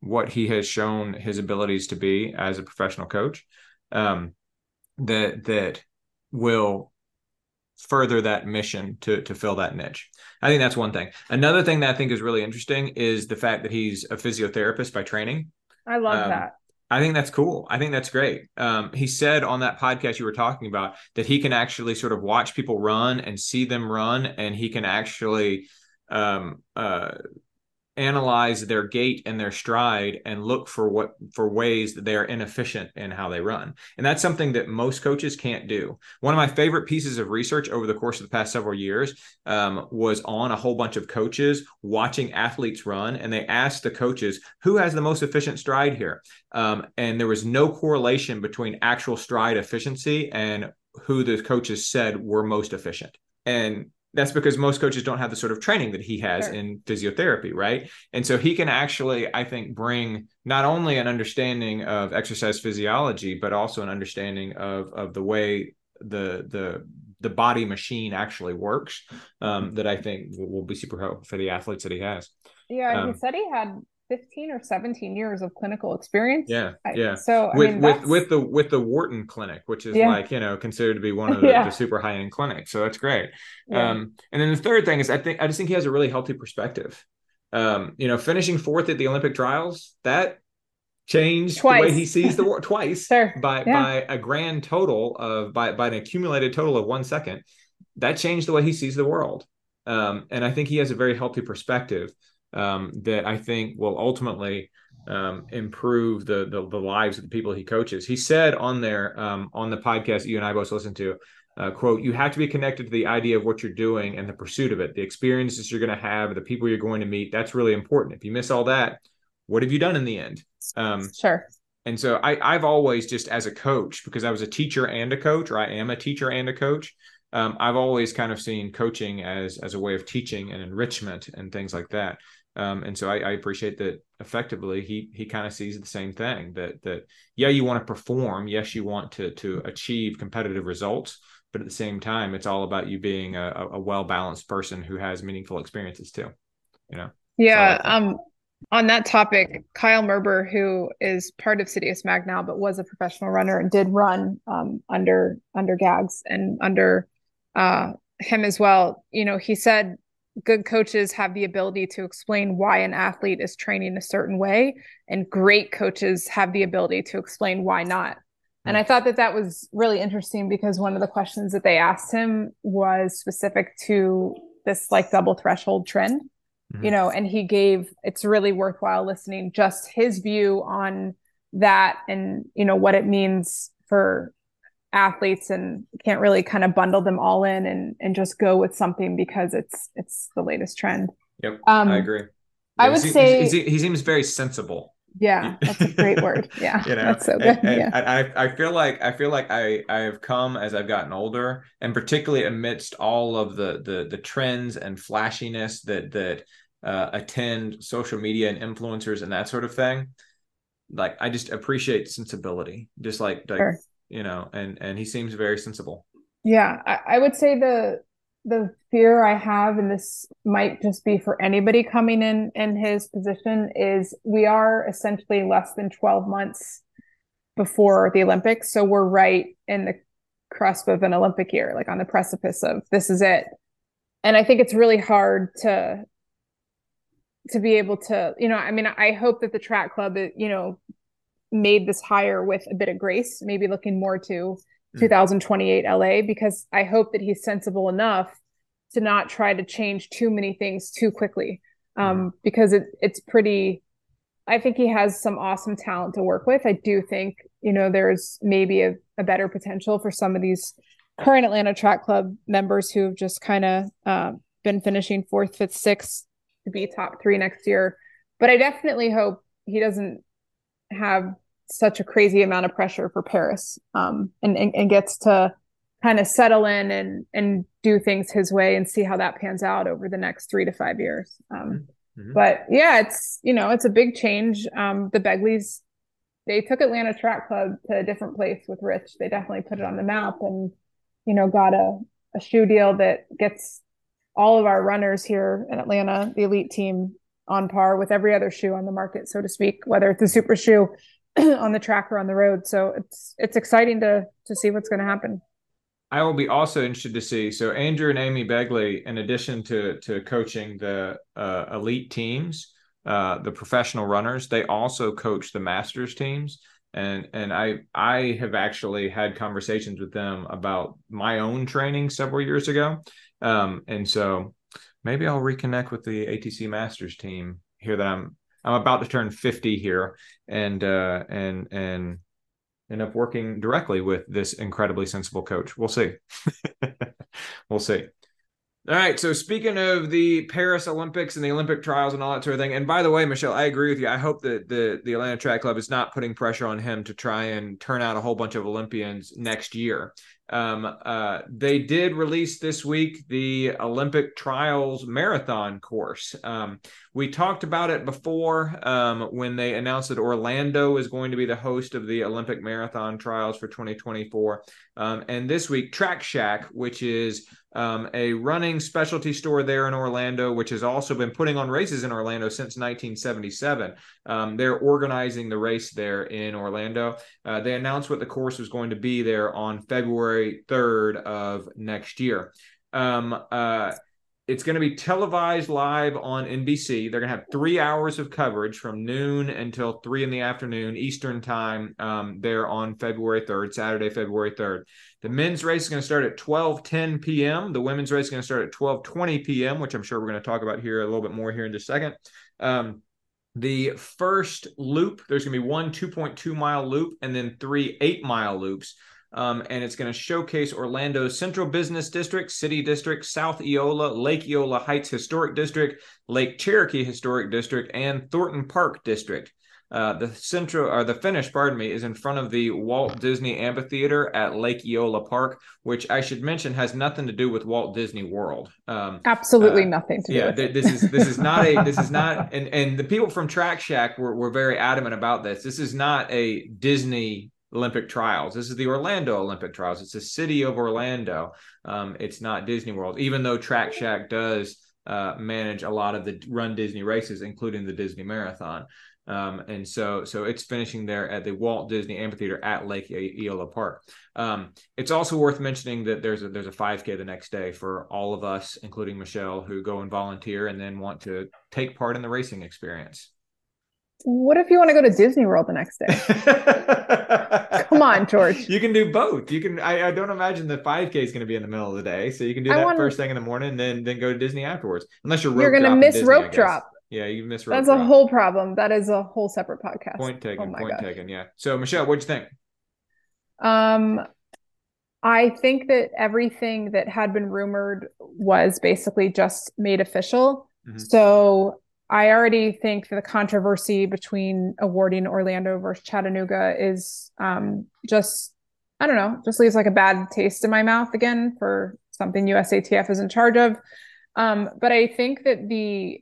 what he has shown his abilities to be as a professional coach, that will further that mission to fill that niche. I think that's one thing. Another thing that I think is really interesting is the fact that he's a physiotherapist by training. I love that. I think that's cool. I think that's great. He said on that podcast you were talking about that he can actually sort of watch people run and see them run, and he can actually analyze their gait and their stride and look for ways that they are inefficient in how they run. And that's something that most coaches can't do. One of my favorite pieces of research over the course of the past several years was on a whole bunch of coaches watching athletes run. And they asked the coaches, who has the most efficient stride here? And there was no correlation between actual stride efficiency and who the coaches said were most efficient. And that's because most coaches don't have the sort of training that he has in physiotherapy, right? And so he can actually, I think, bring not only an understanding of exercise physiology, but also an understanding of the way the body machine actually works, that I think will be super helpful for the athletes that he has. Yeah, he said he had 15 or 17 years of clinical experience. Yeah. So with the Wharton Clinic, which is considered to be one of the super high end clinics. So that's great. Yeah. And then the third thing is, I just think he has a really healthy perspective. Finishing fourth at the Olympic trials, that changed the way he sees the world twice by a grand total of, by an accumulated total of 1 second. That changed the way he sees the world. And I think he has a very healthy perspective. That I think will ultimately improve the lives of the people he coaches. He said on the podcast that you and I both listened to, quote, "You have to be connected to the idea of what you're doing and the pursuit of it, the experiences you're going to have, the people you're going to meet. That's really important. If you miss all that, what have you done in the end?" Sure. And so I've always, just as a coach, because I was a teacher and a coach, or I am a teacher and a coach, I've always kind of seen coaching as a way of teaching and enrichment and things like that. And so I appreciate that effectively he kind of sees the same thing, that yeah, you want to perform. Yes, you want to achieve competitive results, but at the same time, it's all about you being a well-balanced person who has meaningful experiences too, you know? Yeah. On that topic, Kyle Merber, who is part of Sidious Mag now, but was a professional runner and did run under Gags and under him as well. You know, he said good coaches have the ability to explain why an athlete is training a certain way, and great coaches have the ability to explain why not. And I thought that was really interesting, because one of the questions that they asked him was specific to this like double threshold trend. You know, and he gave, it's really worthwhile listening, just his view on that and, you know, what it means for athletes, and can't really kind of bundle them all in and just go with something because it's the latest trend. Yep. I agree. I would say he seems very sensible. Yeah. That's a great word. Yeah. You know, that's so good. And yeah. I feel like I have come as I've gotten older, and particularly amidst all of the trends and flashiness that attend social media and influencers and that sort of thing. Like, I just appreciate sensibility, just like sure. You know, and he seems very sensible. Yeah. I would say the fear I have, and this might just be for anybody coming in his position, is we are essentially less than 12 months before the Olympics. So we're right in the cusp of an Olympic year, like on the precipice of this is it. And I think it's really hard to be able to, you know, I mean, I hope that the track club, you know, made this hire with a bit of grace, maybe looking more to 2028 LA, because I hope that he's sensible enough to not try to change too many things too quickly. Because it's pretty, I think he has some awesome talent to work with. I do think, you know, there's maybe a better potential for some of these current Atlanta Track Club members who've just kind of been finishing 4th, 5th, 6th to be top 3 next year. But I definitely hope he doesn't have such a crazy amount of pressure for Paris, and gets to kind of settle in and do things his way and see how that pans out over the next 3 to 5 years. But yeah, it's, you know, it's a big change. The Begleys, they took Atlanta Track Club to a different place with Rich. They definitely put it on the map, and, you know, got a shoe deal that gets all of our runners here in Atlanta, the elite team, on par with every other shoe on the market, so to speak, whether it's a super shoe on the track or on the road. So it's exciting to see what's going to happen. I will be also interested to see. So Andrew and Amy Begley, in addition to coaching the elite teams, the professional runners, they also coach the masters teams. And I have actually had conversations with them about my own training several years ago. And so maybe I'll reconnect with the ATC masters team here that I'm about to turn 50 here, and end up working directly with this incredibly sensible coach. We'll see. We'll see. All right. So speaking of the Paris Olympics and the Olympic trials and all that sort of thing, and by the way, Michelle, I agree with you. I hope that the Atlanta Track Club is not putting pressure on him to try and turn out a whole bunch of Olympians next year. They did release this week the Olympic Trials Marathon course. We talked about it before when they announced that Orlando is going to be the host of the Olympic Marathon Trials for 2024. And this week, Track Shack, which is a running specialty store there in Orlando, which has also been putting on races in Orlando since 1977. They're organizing the race there in Orlando. They announced what the course was going to be there on February 3rd of next year. It's going to be televised live on NBC. They're going to have 3 hours of coverage from noon until 3 p.m. Eastern time there on February 3rd, Saturday, February 3rd. The men's race is going to start at 12:10 p.m. The women's race is going to start at 12:20 p.m., which I'm sure we're going to talk about here a little bit more here in just a second. The first loop, there's going to be one 2.2-mile loop and then 3 8-mile loops. And it's going to showcase Orlando's Central Business District, City District, South Eola, Lake Eola Heights Historic District, Lake Cherokee Historic District, and Thornton Park District. The finish is in front of the Walt Disney Amphitheater at Lake Eola Park, which I should mention has nothing to do with Walt Disney World. Absolutely nothing to do. Yeah, this is not and the people from Track Shack were very adamant about this. This is not a Disney Olympic Trials. This is the Orlando Olympic Trials. It's the city of Orlando. It's not Disney World, even though Track Shack does manage a lot of the Run Disney races, including the Disney Marathon. And so it's finishing there at the Walt Disney Amphitheater at Lake Eola Park. It's also worth mentioning that there's a 5K the next day for all of us, including Michelle, who go and volunteer and then want to take part in the racing experience. What if you want to go to Disney World the next day? Come on, George. You can do both. You can. I don't imagine the 5K is going to be in the middle of the day, so you can do that first thing in the morning, and then go to Disney afterwards. Unless you're going to miss Disney, rope drop. Yeah, you miss rope drop. That's a whole problem. That is a whole separate podcast. Point taken. Point taken. Yeah. So, Michelle, what'd you think? I think that everything that had been rumored was basically just made official. Mm-hmm. So. I already think the controversy between awarding Orlando versus Chattanooga is just leaves like a bad taste in my mouth again for something USATF is in charge of. But I think that the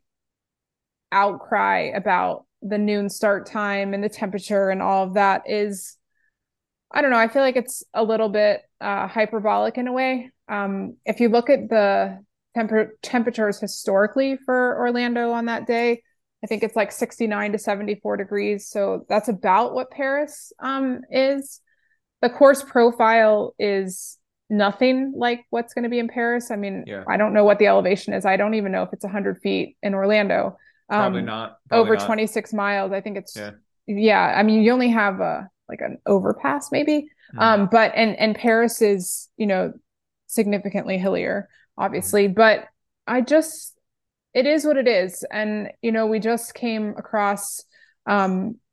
outcry about the noon start time and the temperature and all of that is, I feel like it's a little bit hyperbolic in a way. If you look at the temperatures historically for Orlando on that day, I think it's like 69 to 74 degrees. So that's about what Paris is. The course profile is nothing like what's going to be in Paris. I mean, yeah. I don't know what the elevation is. I don't even know if it's 100 feet in Orlando. Probably not. Probably over not. 26 miles. I think it's, yeah. I mean, you only have an overpass maybe. Mm-hmm. But Paris is, significantly hillier, obviously, but it is what it is. And, we just came across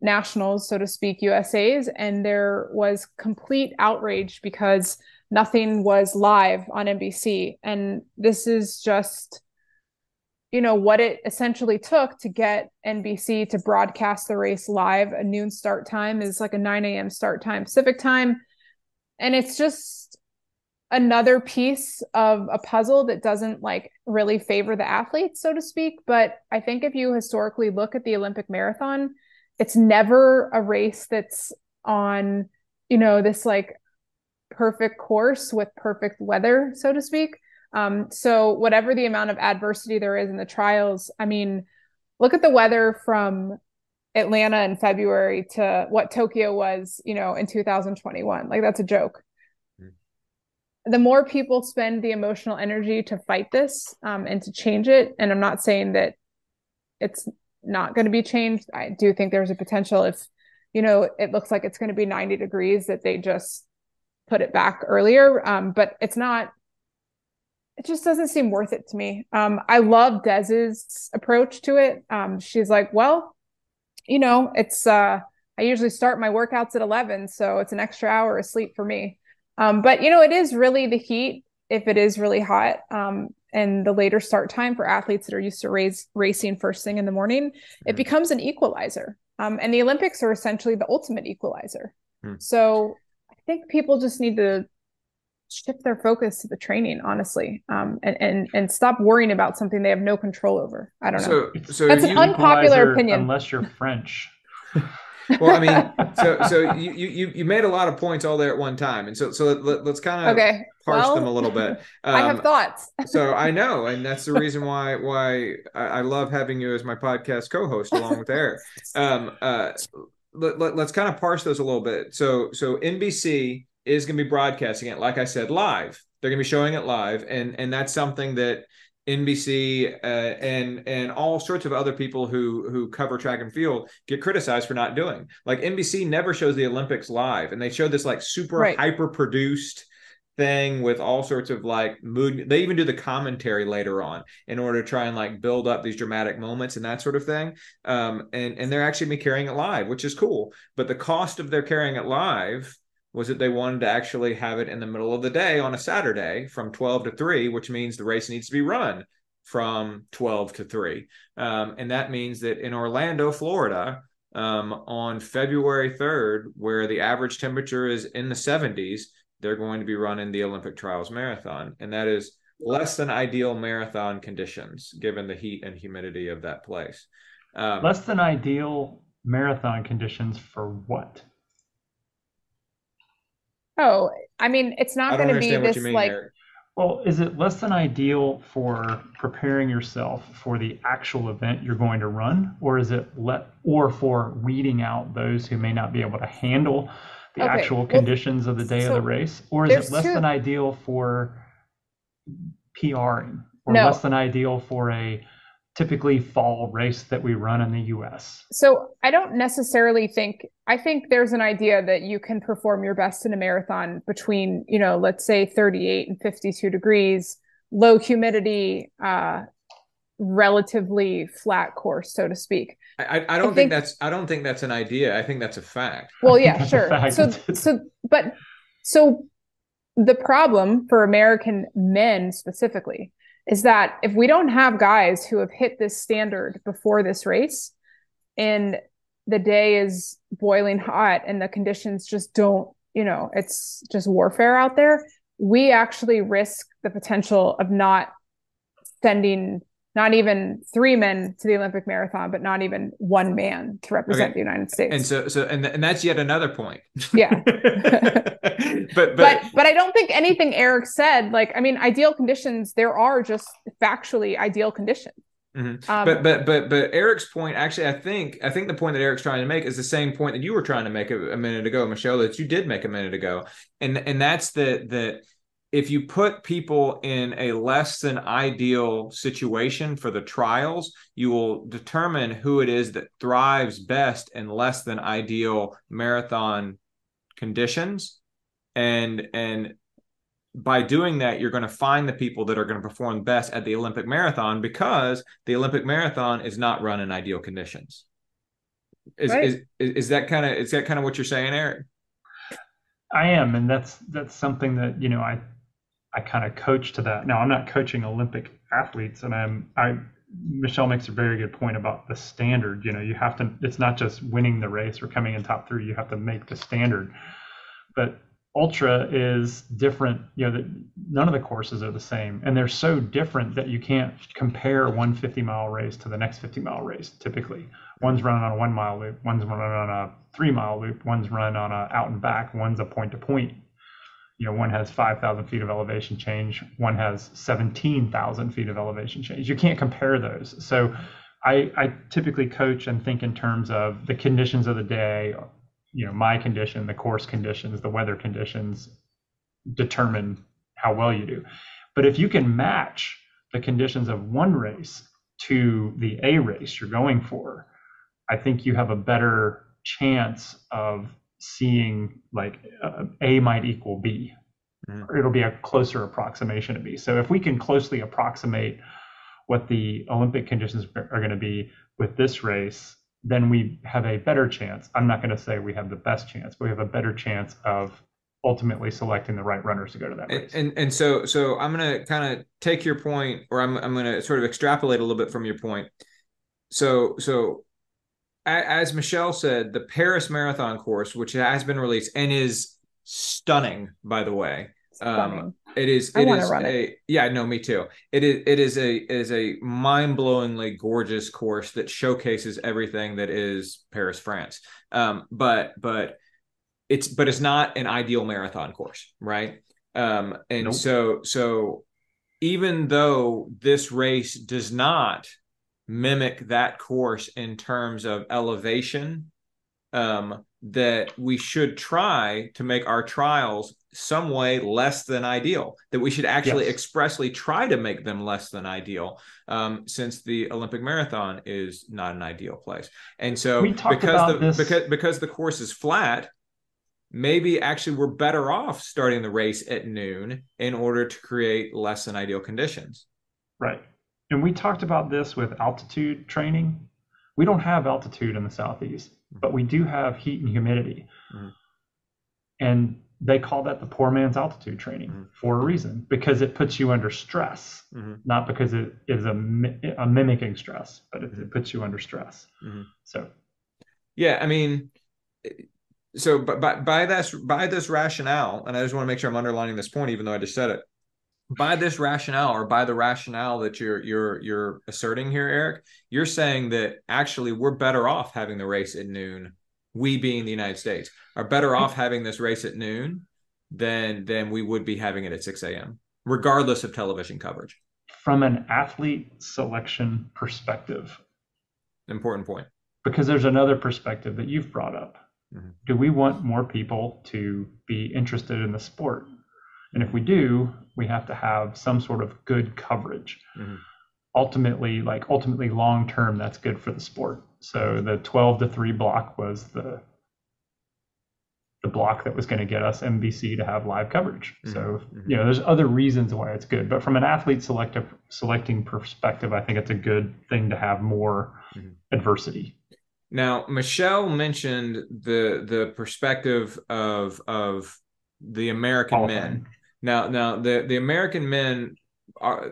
nationals, so to speak, USAs, and there was complete outrage because nothing was live on NBC. And this is just, what it essentially took to get NBC to broadcast the race live. A noon start time is like a 9 a.m. start time Pacific time. And it's just another piece of a puzzle that doesn't really favor the athletes, so to speak. But I think if you historically look at the Olympic marathon, it's never a race that's on, this perfect course with perfect weather, so to speak. So whatever the amount of adversity there is in the trials, I mean, look at the weather from Atlanta in February to what Tokyo was, in 2021, that's a joke. The more people spend the emotional energy to fight this and to change it, and I'm not saying that it's not going to be changed. I do think there's a potential if, it looks like it's going to be 90 degrees that they just put it back earlier. But it's not, it just doesn't seem worth it to me. I love Des's approach to it. She's like, well, it's, I usually start my workouts at 11, so it's an extra hour of sleep for me. But, it is really the heat, if it is really hot, and the later start time for athletes that are used to racing first thing in the morning, mm-hmm. It becomes an equalizer. And the Olympics are essentially the ultimate equalizer. Mm-hmm. So I think people just need to shift their focus to the training, honestly, and stop worrying about something they have no control over. I don't know. So that's an unpopular opinion. Unless you're French. Well, I mean, so you made a lot of points all there at one time. And so let's kind of parse them a little bit. I have thoughts. So I know. And that's the reason why I love having you as my podcast co-host along with Eric. Let's kind of parse those a little bit. So NBC is going to be broadcasting it, like I said, live. They're going to be showing it live. And that's something that NBC and all sorts of other people who cover track and field get criticized for not doing. NBC never shows the Olympics live, and they show this super hyper produced thing with all sorts of mood. They even do the commentary later on in order to try and build up these dramatic moments and that sort of thing. And they're actually carrying it live, which is cool. But the cost of their carrying it live was that they wanted to actually have it in the middle of the day on a Saturday from 12 to 3, which means the race needs to be run from 12 to 3. And that means that in Orlando, Florida, on February 3rd, where the average temperature is in the 70s, they're going to be running the Olympic Trials Marathon. And that is less than ideal marathon conditions, given the heat and humidity of that place. Less than ideal marathon conditions for what? Oh, I mean, it's not going to be this like... Eric. Well, is it less than ideal for preparing yourself for the actual event you're going to run, or is it or for weeding out those who may not be able to handle the actual conditions of the day of the race, or is it less than ideal for PRing, or less than ideal for a typically fall race that we run in the US? So I don't necessarily think, I think there's an idea that you can perform your best in a marathon between, you know, let's say 38 and 52 degrees, low humidity, relatively flat course, so to speak. I don't think that's an idea. I think that's a fact. Well, yeah, sure. So the problem for American men specifically is that if we don't have guys who have hit this standard before this race, and the day is boiling hot and the conditions just don't, you know, it's just warfare out there, we actually risk the potential of not sending not even 3 men to the Olympic marathon, but not even 1 man to represent the United States. And so that's yet another point. Yeah. But I don't think anything Eric said, like, I mean, ideal conditions, there are just factually ideal conditions. Mm-hmm. But Eric's point, actually, I think the point that Eric's trying to make is the same point that you were trying to make a minute ago, Michelle, that you did make a minute ago. And that's the if you put people in a less than ideal situation for the trials, you will determine who it is that thrives best in less than ideal marathon conditions. And by doing that, you're going to find the people that are going to perform best at the Olympic marathon, because the Olympic marathon is not run in ideal conditions. Is that kind of what you're saying, Eric? I am. And that's something that, you know, I kind of coach to that. Now, I'm not coaching Olympic athletes, and Michelle makes a very good point about the standard. You know, you have to, it's not just winning the race or coming in top 3, you have to make the standard. But ultra is different. You know, none of the courses are the same, and they're so different that you can't compare one 50-mile race to the next 50-mile race. Typically, one's run on a 1-mile loop, one's run on a 3-mile loop, one's run on a out and back, one's a point to point. You know, one has 5,000 feet of elevation change, one has 17,000 feet of elevation change. You can't compare those. So I typically coach and think in terms of the conditions of the day. You know, my condition, the course conditions, the weather conditions determine how well you do. But if you can match the conditions of one race to the A race you're going for, I think you have a better chance of seeing, like, A might equal B. Mm. Or it'll be a closer approximation to B. So if we can closely approximate what the Olympic conditions are going to be with this race, then we have a better chance. I'm not going to say we have the best chance, but we have a better chance of ultimately selecting the right runners to go to that race. And so I'm going to kind of take your point, or I'm going to sort of extrapolate a little bit from your point. So as Michelle said, the Paris Marathon course, which has been released and is stunning, by the way, It is a mind-blowingly gorgeous course that showcases everything that is Paris, France. But it's not an ideal marathon course, right? So even though this race does not mimic that course in terms of elevation, that we should try to make our trials some way less than ideal, that we should actually expressly try to make them less than ideal, since the Olympic marathon is not an ideal place. And so because the course is flat, maybe actually we're better off starting the race at noon in order to create less than ideal conditions. Right. And we talked about this with altitude training. We don't have altitude in the Southeast, but we do have heat and humidity. Mm-hmm. And they call that the poor man's altitude training mm-hmm. for a reason, because it puts you under stress, mm-hmm. not because it is a mimicking stress, but it puts you under stress. Mm-hmm. So, yeah, I mean, so by this rationale, and I just want to make sure I'm underlining this point, even though I just said it, by this rationale, or by the rationale that you're asserting here, Eric, you're saying that actually we're better off having the race at noon. We being the United States are better off having this race at noon than we would be having it at 6 a.m., regardless of television coverage. From an athlete selection perspective. Important point. Because there's another perspective that you've brought up. Mm-hmm. Do we want more people to be interested in the sport? And if we do, we have to have some sort of good coverage. Mm-hmm. Ultimately, long term, that's good for the sport. So the 12 to 3 block was the block that was going to get us NBC to have live coverage. Mm-hmm. So, you know, there's other reasons why it's good. But from an athlete selecting perspective, I think it's a good thing to have more mm-hmm. adversity. Now, Michelle mentioned the perspective of the American all men. Now the American men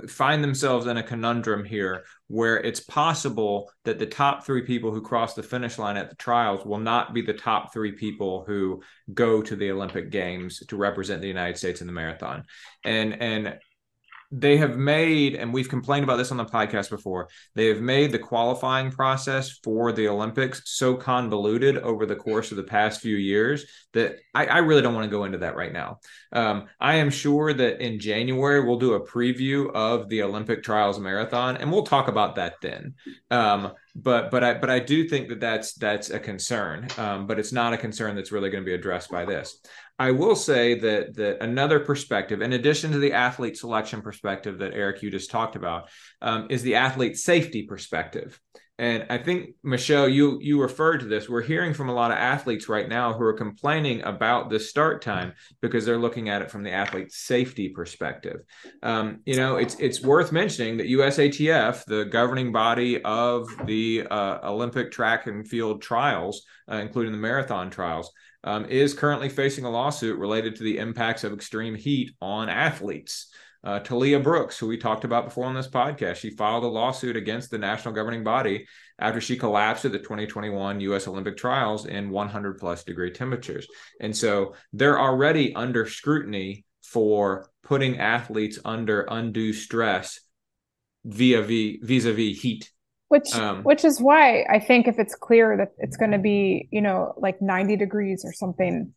find themselves in a conundrum here where it's possible that the top 3 people who cross the finish line at the trials will not be the top 3 people who go to the Olympic Games to represent the United States in the marathon. And they have made, and we've complained about this on the podcast before, they have made the qualifying process for the Olympics so convoluted over the course of the past few years that I really don't want to go into that right now. I am sure that in January, we'll do a preview of the Olympic Trials Marathon, and we'll talk about that then. But I do think that that's a concern, but it's not a concern that's really going to be addressed by this. I will say that another perspective, in addition to the athlete selection perspective that Eric, you just talked about, is the athlete safety perspective. And I think, Michelle, you referred to this. We're hearing from a lot of athletes right now who are complaining about the start time because they're looking at it from the athlete safety perspective. You know, it's worth mentioning that USATF, the governing body of the Olympic track and field trials, including the marathon trials, is currently facing a lawsuit related to the impacts of extreme heat on athletes. Talia Brooks, who we talked about before on this podcast, she filed a lawsuit against the national governing body after she collapsed at the 2021 U.S. Olympic trials in 100-plus degree temperatures. And so they're already under scrutiny for putting athletes under undue stress vis-a-vis heat. Which is why I think if it's clear that it's going to be, you know, like 90 degrees or something,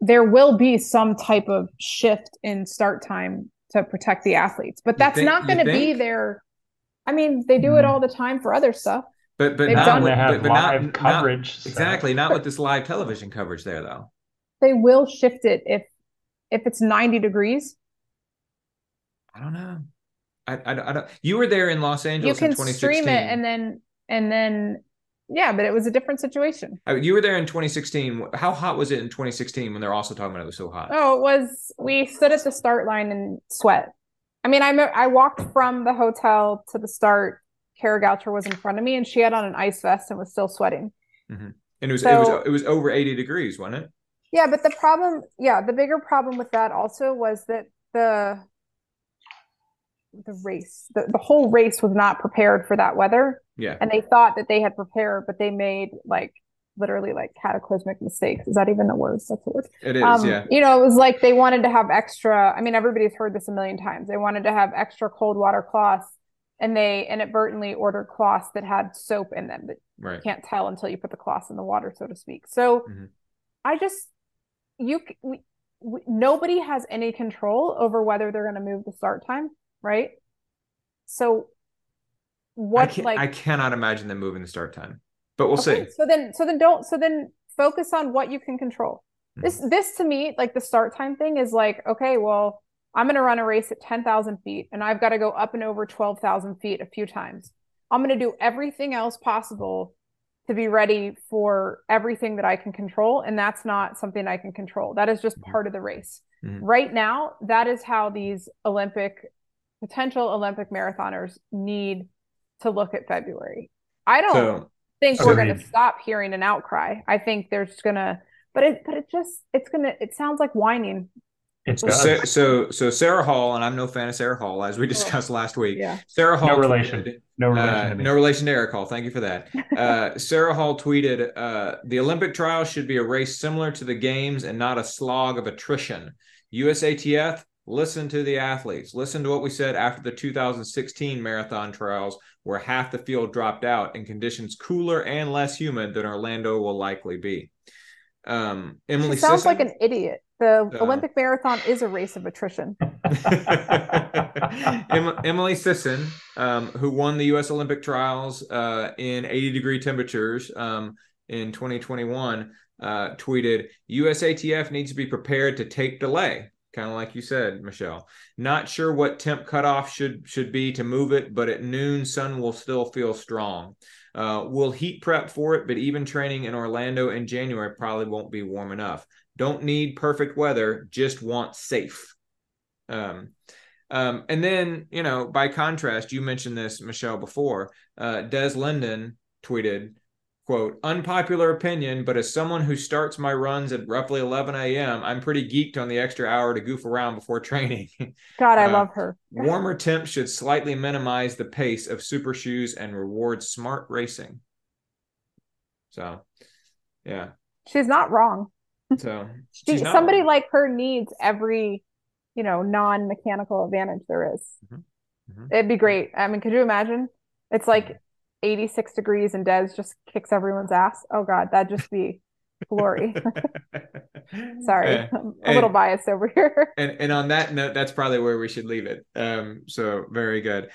there will be some type of shift in start time to protect the athletes, but that's not going to be their. I mean, they do it all the time for other stuff. But not live coverage. Exactly, not with this live television coverage there, though. They will shift it if it's 90 degrees. I don't know. I don't. You were there in Los Angeles. You can in 2016. Stream it and then. Yeah, but it was a different situation. You were there in 2016. How hot was it in 2016 when they're also talking about it was so hot? Oh, it was. We stood at the start line in sweat. I mean, I walked from the hotel to the start. Kara Goucher was in front of me, and she had on an ice vest and was still sweating. Mm-hmm. And it was over 80 degrees, wasn't it? Yeah, but the problem, the bigger problem with that also was that the race, the whole race was not prepared for that weather. Yeah. And they thought that they had prepared, but they made literally cataclysmic mistakes. Is that even the word? That's the word. It is, yeah. You know, it was like they wanted to have extra. I mean, everybody's heard this a million times. They wanted to have extra cold water cloths, and they inadvertently ordered cloths that had soap in them. That right. You can't tell until you put the cloths in the water, so to speak. So mm-hmm. Nobody has any control over whether they're going to move the start time. Right. So I cannot imagine them moving the start time, but we'll see. So then focus on what you can control. Mm-hmm. This to me, the start time thing is okay, well, I'm going to run a race at 10,000 feet and I've got to go up and over 12,000 feet a few times. I'm going to do everything else possible to be ready for everything that I can control. And that's not something I can control. That is just mm-hmm. part of the race mm-hmm. right now. That is how these potential Olympic marathoners need to look at February. I don't think we're going to stop hearing an outcry. I think there's going to But it sounds like whining. So Sarah Hall, and I'm no fan of Sarah Hall, as we discussed last week. Yeah. Sarah Hall, no relation to Eric Hall. Thank you for that. Sarah Hall tweeted, "The Olympic trials should be a race similar to the games and not a slog of attrition. USATF, listen to the athletes. Listen to what we said after the 2016 marathon trials, where half the field dropped out in conditions cooler and less humid than Orlando will likely be." Emily she sounds Sisson, like an idiot. The Olympic marathon is a race of attrition. Emily Sisson, who won the U.S. Olympic trials in 80-degree temperatures in 2021, tweeted, "USATF needs to be prepared to take delay." Kind of like you said, Michelle. "Not sure what temp cutoff should be to move it, but at noon, sun will still feel strong. We'll heat prep for it, but even training in Orlando in January probably won't be warm enough. Don't need perfect weather, just want safe." And then, you know, by contrast, you mentioned this, Michelle, before. Des Linden tweeted, quote, "Unpopular opinion, but as someone who starts my runs at roughly 11 a.m., I'm pretty geeked on the extra hour to goof around before training." God, I love her. "Warmer temps should slightly minimize the pace of super shoes and reward smart racing." So, yeah. She's not wrong. So somebody like her needs every, you know, non-mechanical advantage there is. Mm-hmm. Mm-hmm. It'd be great. I mean, could you imagine? It's like 86 degrees and Des just kicks everyone's ass. Oh God, that'd just be glory. Sorry, I'm a little biased over here. And on that note, that's probably where we should leave it. So very good.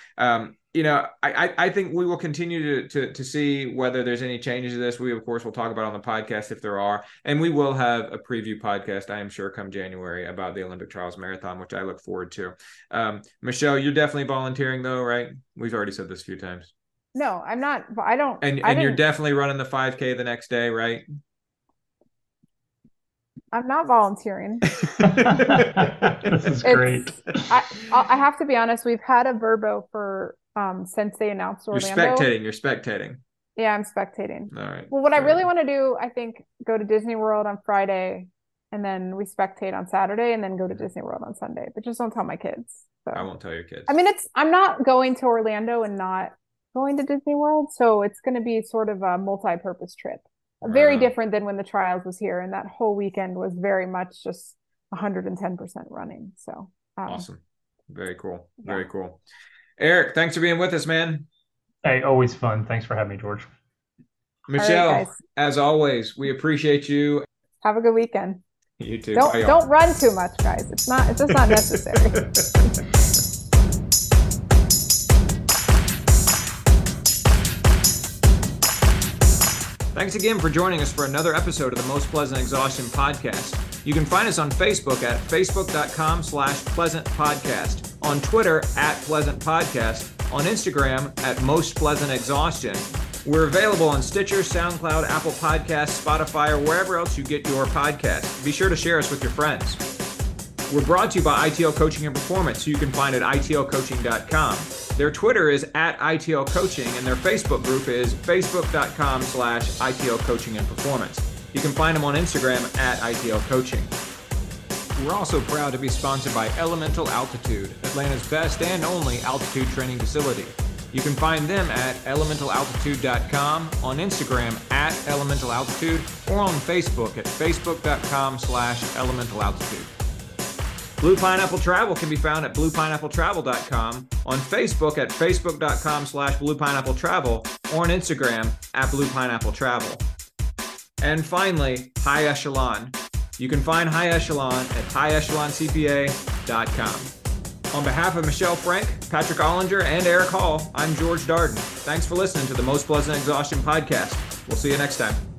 You know, I think we will continue to see whether there's any changes to this. We, of course, will talk about on the podcast if there are. And we will have a preview podcast, I am sure, come January about the Olympic Trials Marathon, which I look forward to. Michelle, you're definitely volunteering, though, right? We've already said this a few times. No, I'm not. I don't. And you're definitely running the 5K the next day, right? I'm not volunteering. This is great. I have to be honest. We've had a verbo for... since they announced Orlando. You're spectating. Yeah, I'm spectating. All right. Well, what I really want to do, I think, go to Disney World on Friday, and then we spectate on Saturday, and then go to Disney World on Sunday. But just don't tell my kids. So. I won't tell your kids. I mean, I'm not going to Orlando and not going to Disney World, so it's going to be sort of a multi-purpose trip. Very different than when the trials was here, and that whole weekend was very much just 110% running. So awesome. Very cool. Yeah. Very cool. Eric, thanks for being with us, man. Hey, always fun. Thanks for having me, George. Michelle, right, as always, we appreciate you. Have a good weekend. You too. Don't run too much, guys. It's just not necessary. Thanks again for joining us for another episode of the Most Pleasant Exhaustion podcast. You can find us on Facebook at facebook.com/pleasantpodcast, on Twitter at pleasantpodcast, on Instagram at mostpleasantexhaustion. We're available on Stitcher, SoundCloud, Apple Podcasts, Spotify, or wherever else you get your podcast. Be sure to share us with your friends. We're brought to you by ITL Coaching and Performance, who you can find at itlcoaching.com. Their Twitter is at ITL Coaching, and their Facebook group is facebook.com/ITL Coaching and Performance. You can find them on Instagram at ITL Coaching. We're also proud to be sponsored by Elemental Altitude, Atlanta's best and only altitude training facility. You can find them at elementalaltitude.com, on Instagram at elementalaltitude, or on Facebook at facebook.com/elementalaltitude. Blue Pineapple Travel can be found at bluepineappletravel.com, on Facebook at facebook.com/bluepineappletravel, or on Instagram at bluepineappletravel. And finally, High Echelon. You can find High Echelon at highecheloncpa.com. On behalf of Michelle Frank, Patrick Ollinger, and Eric Hall, I'm George Darden. Thanks for listening to the Most Pleasant Exhaustion podcast. We'll see you next time.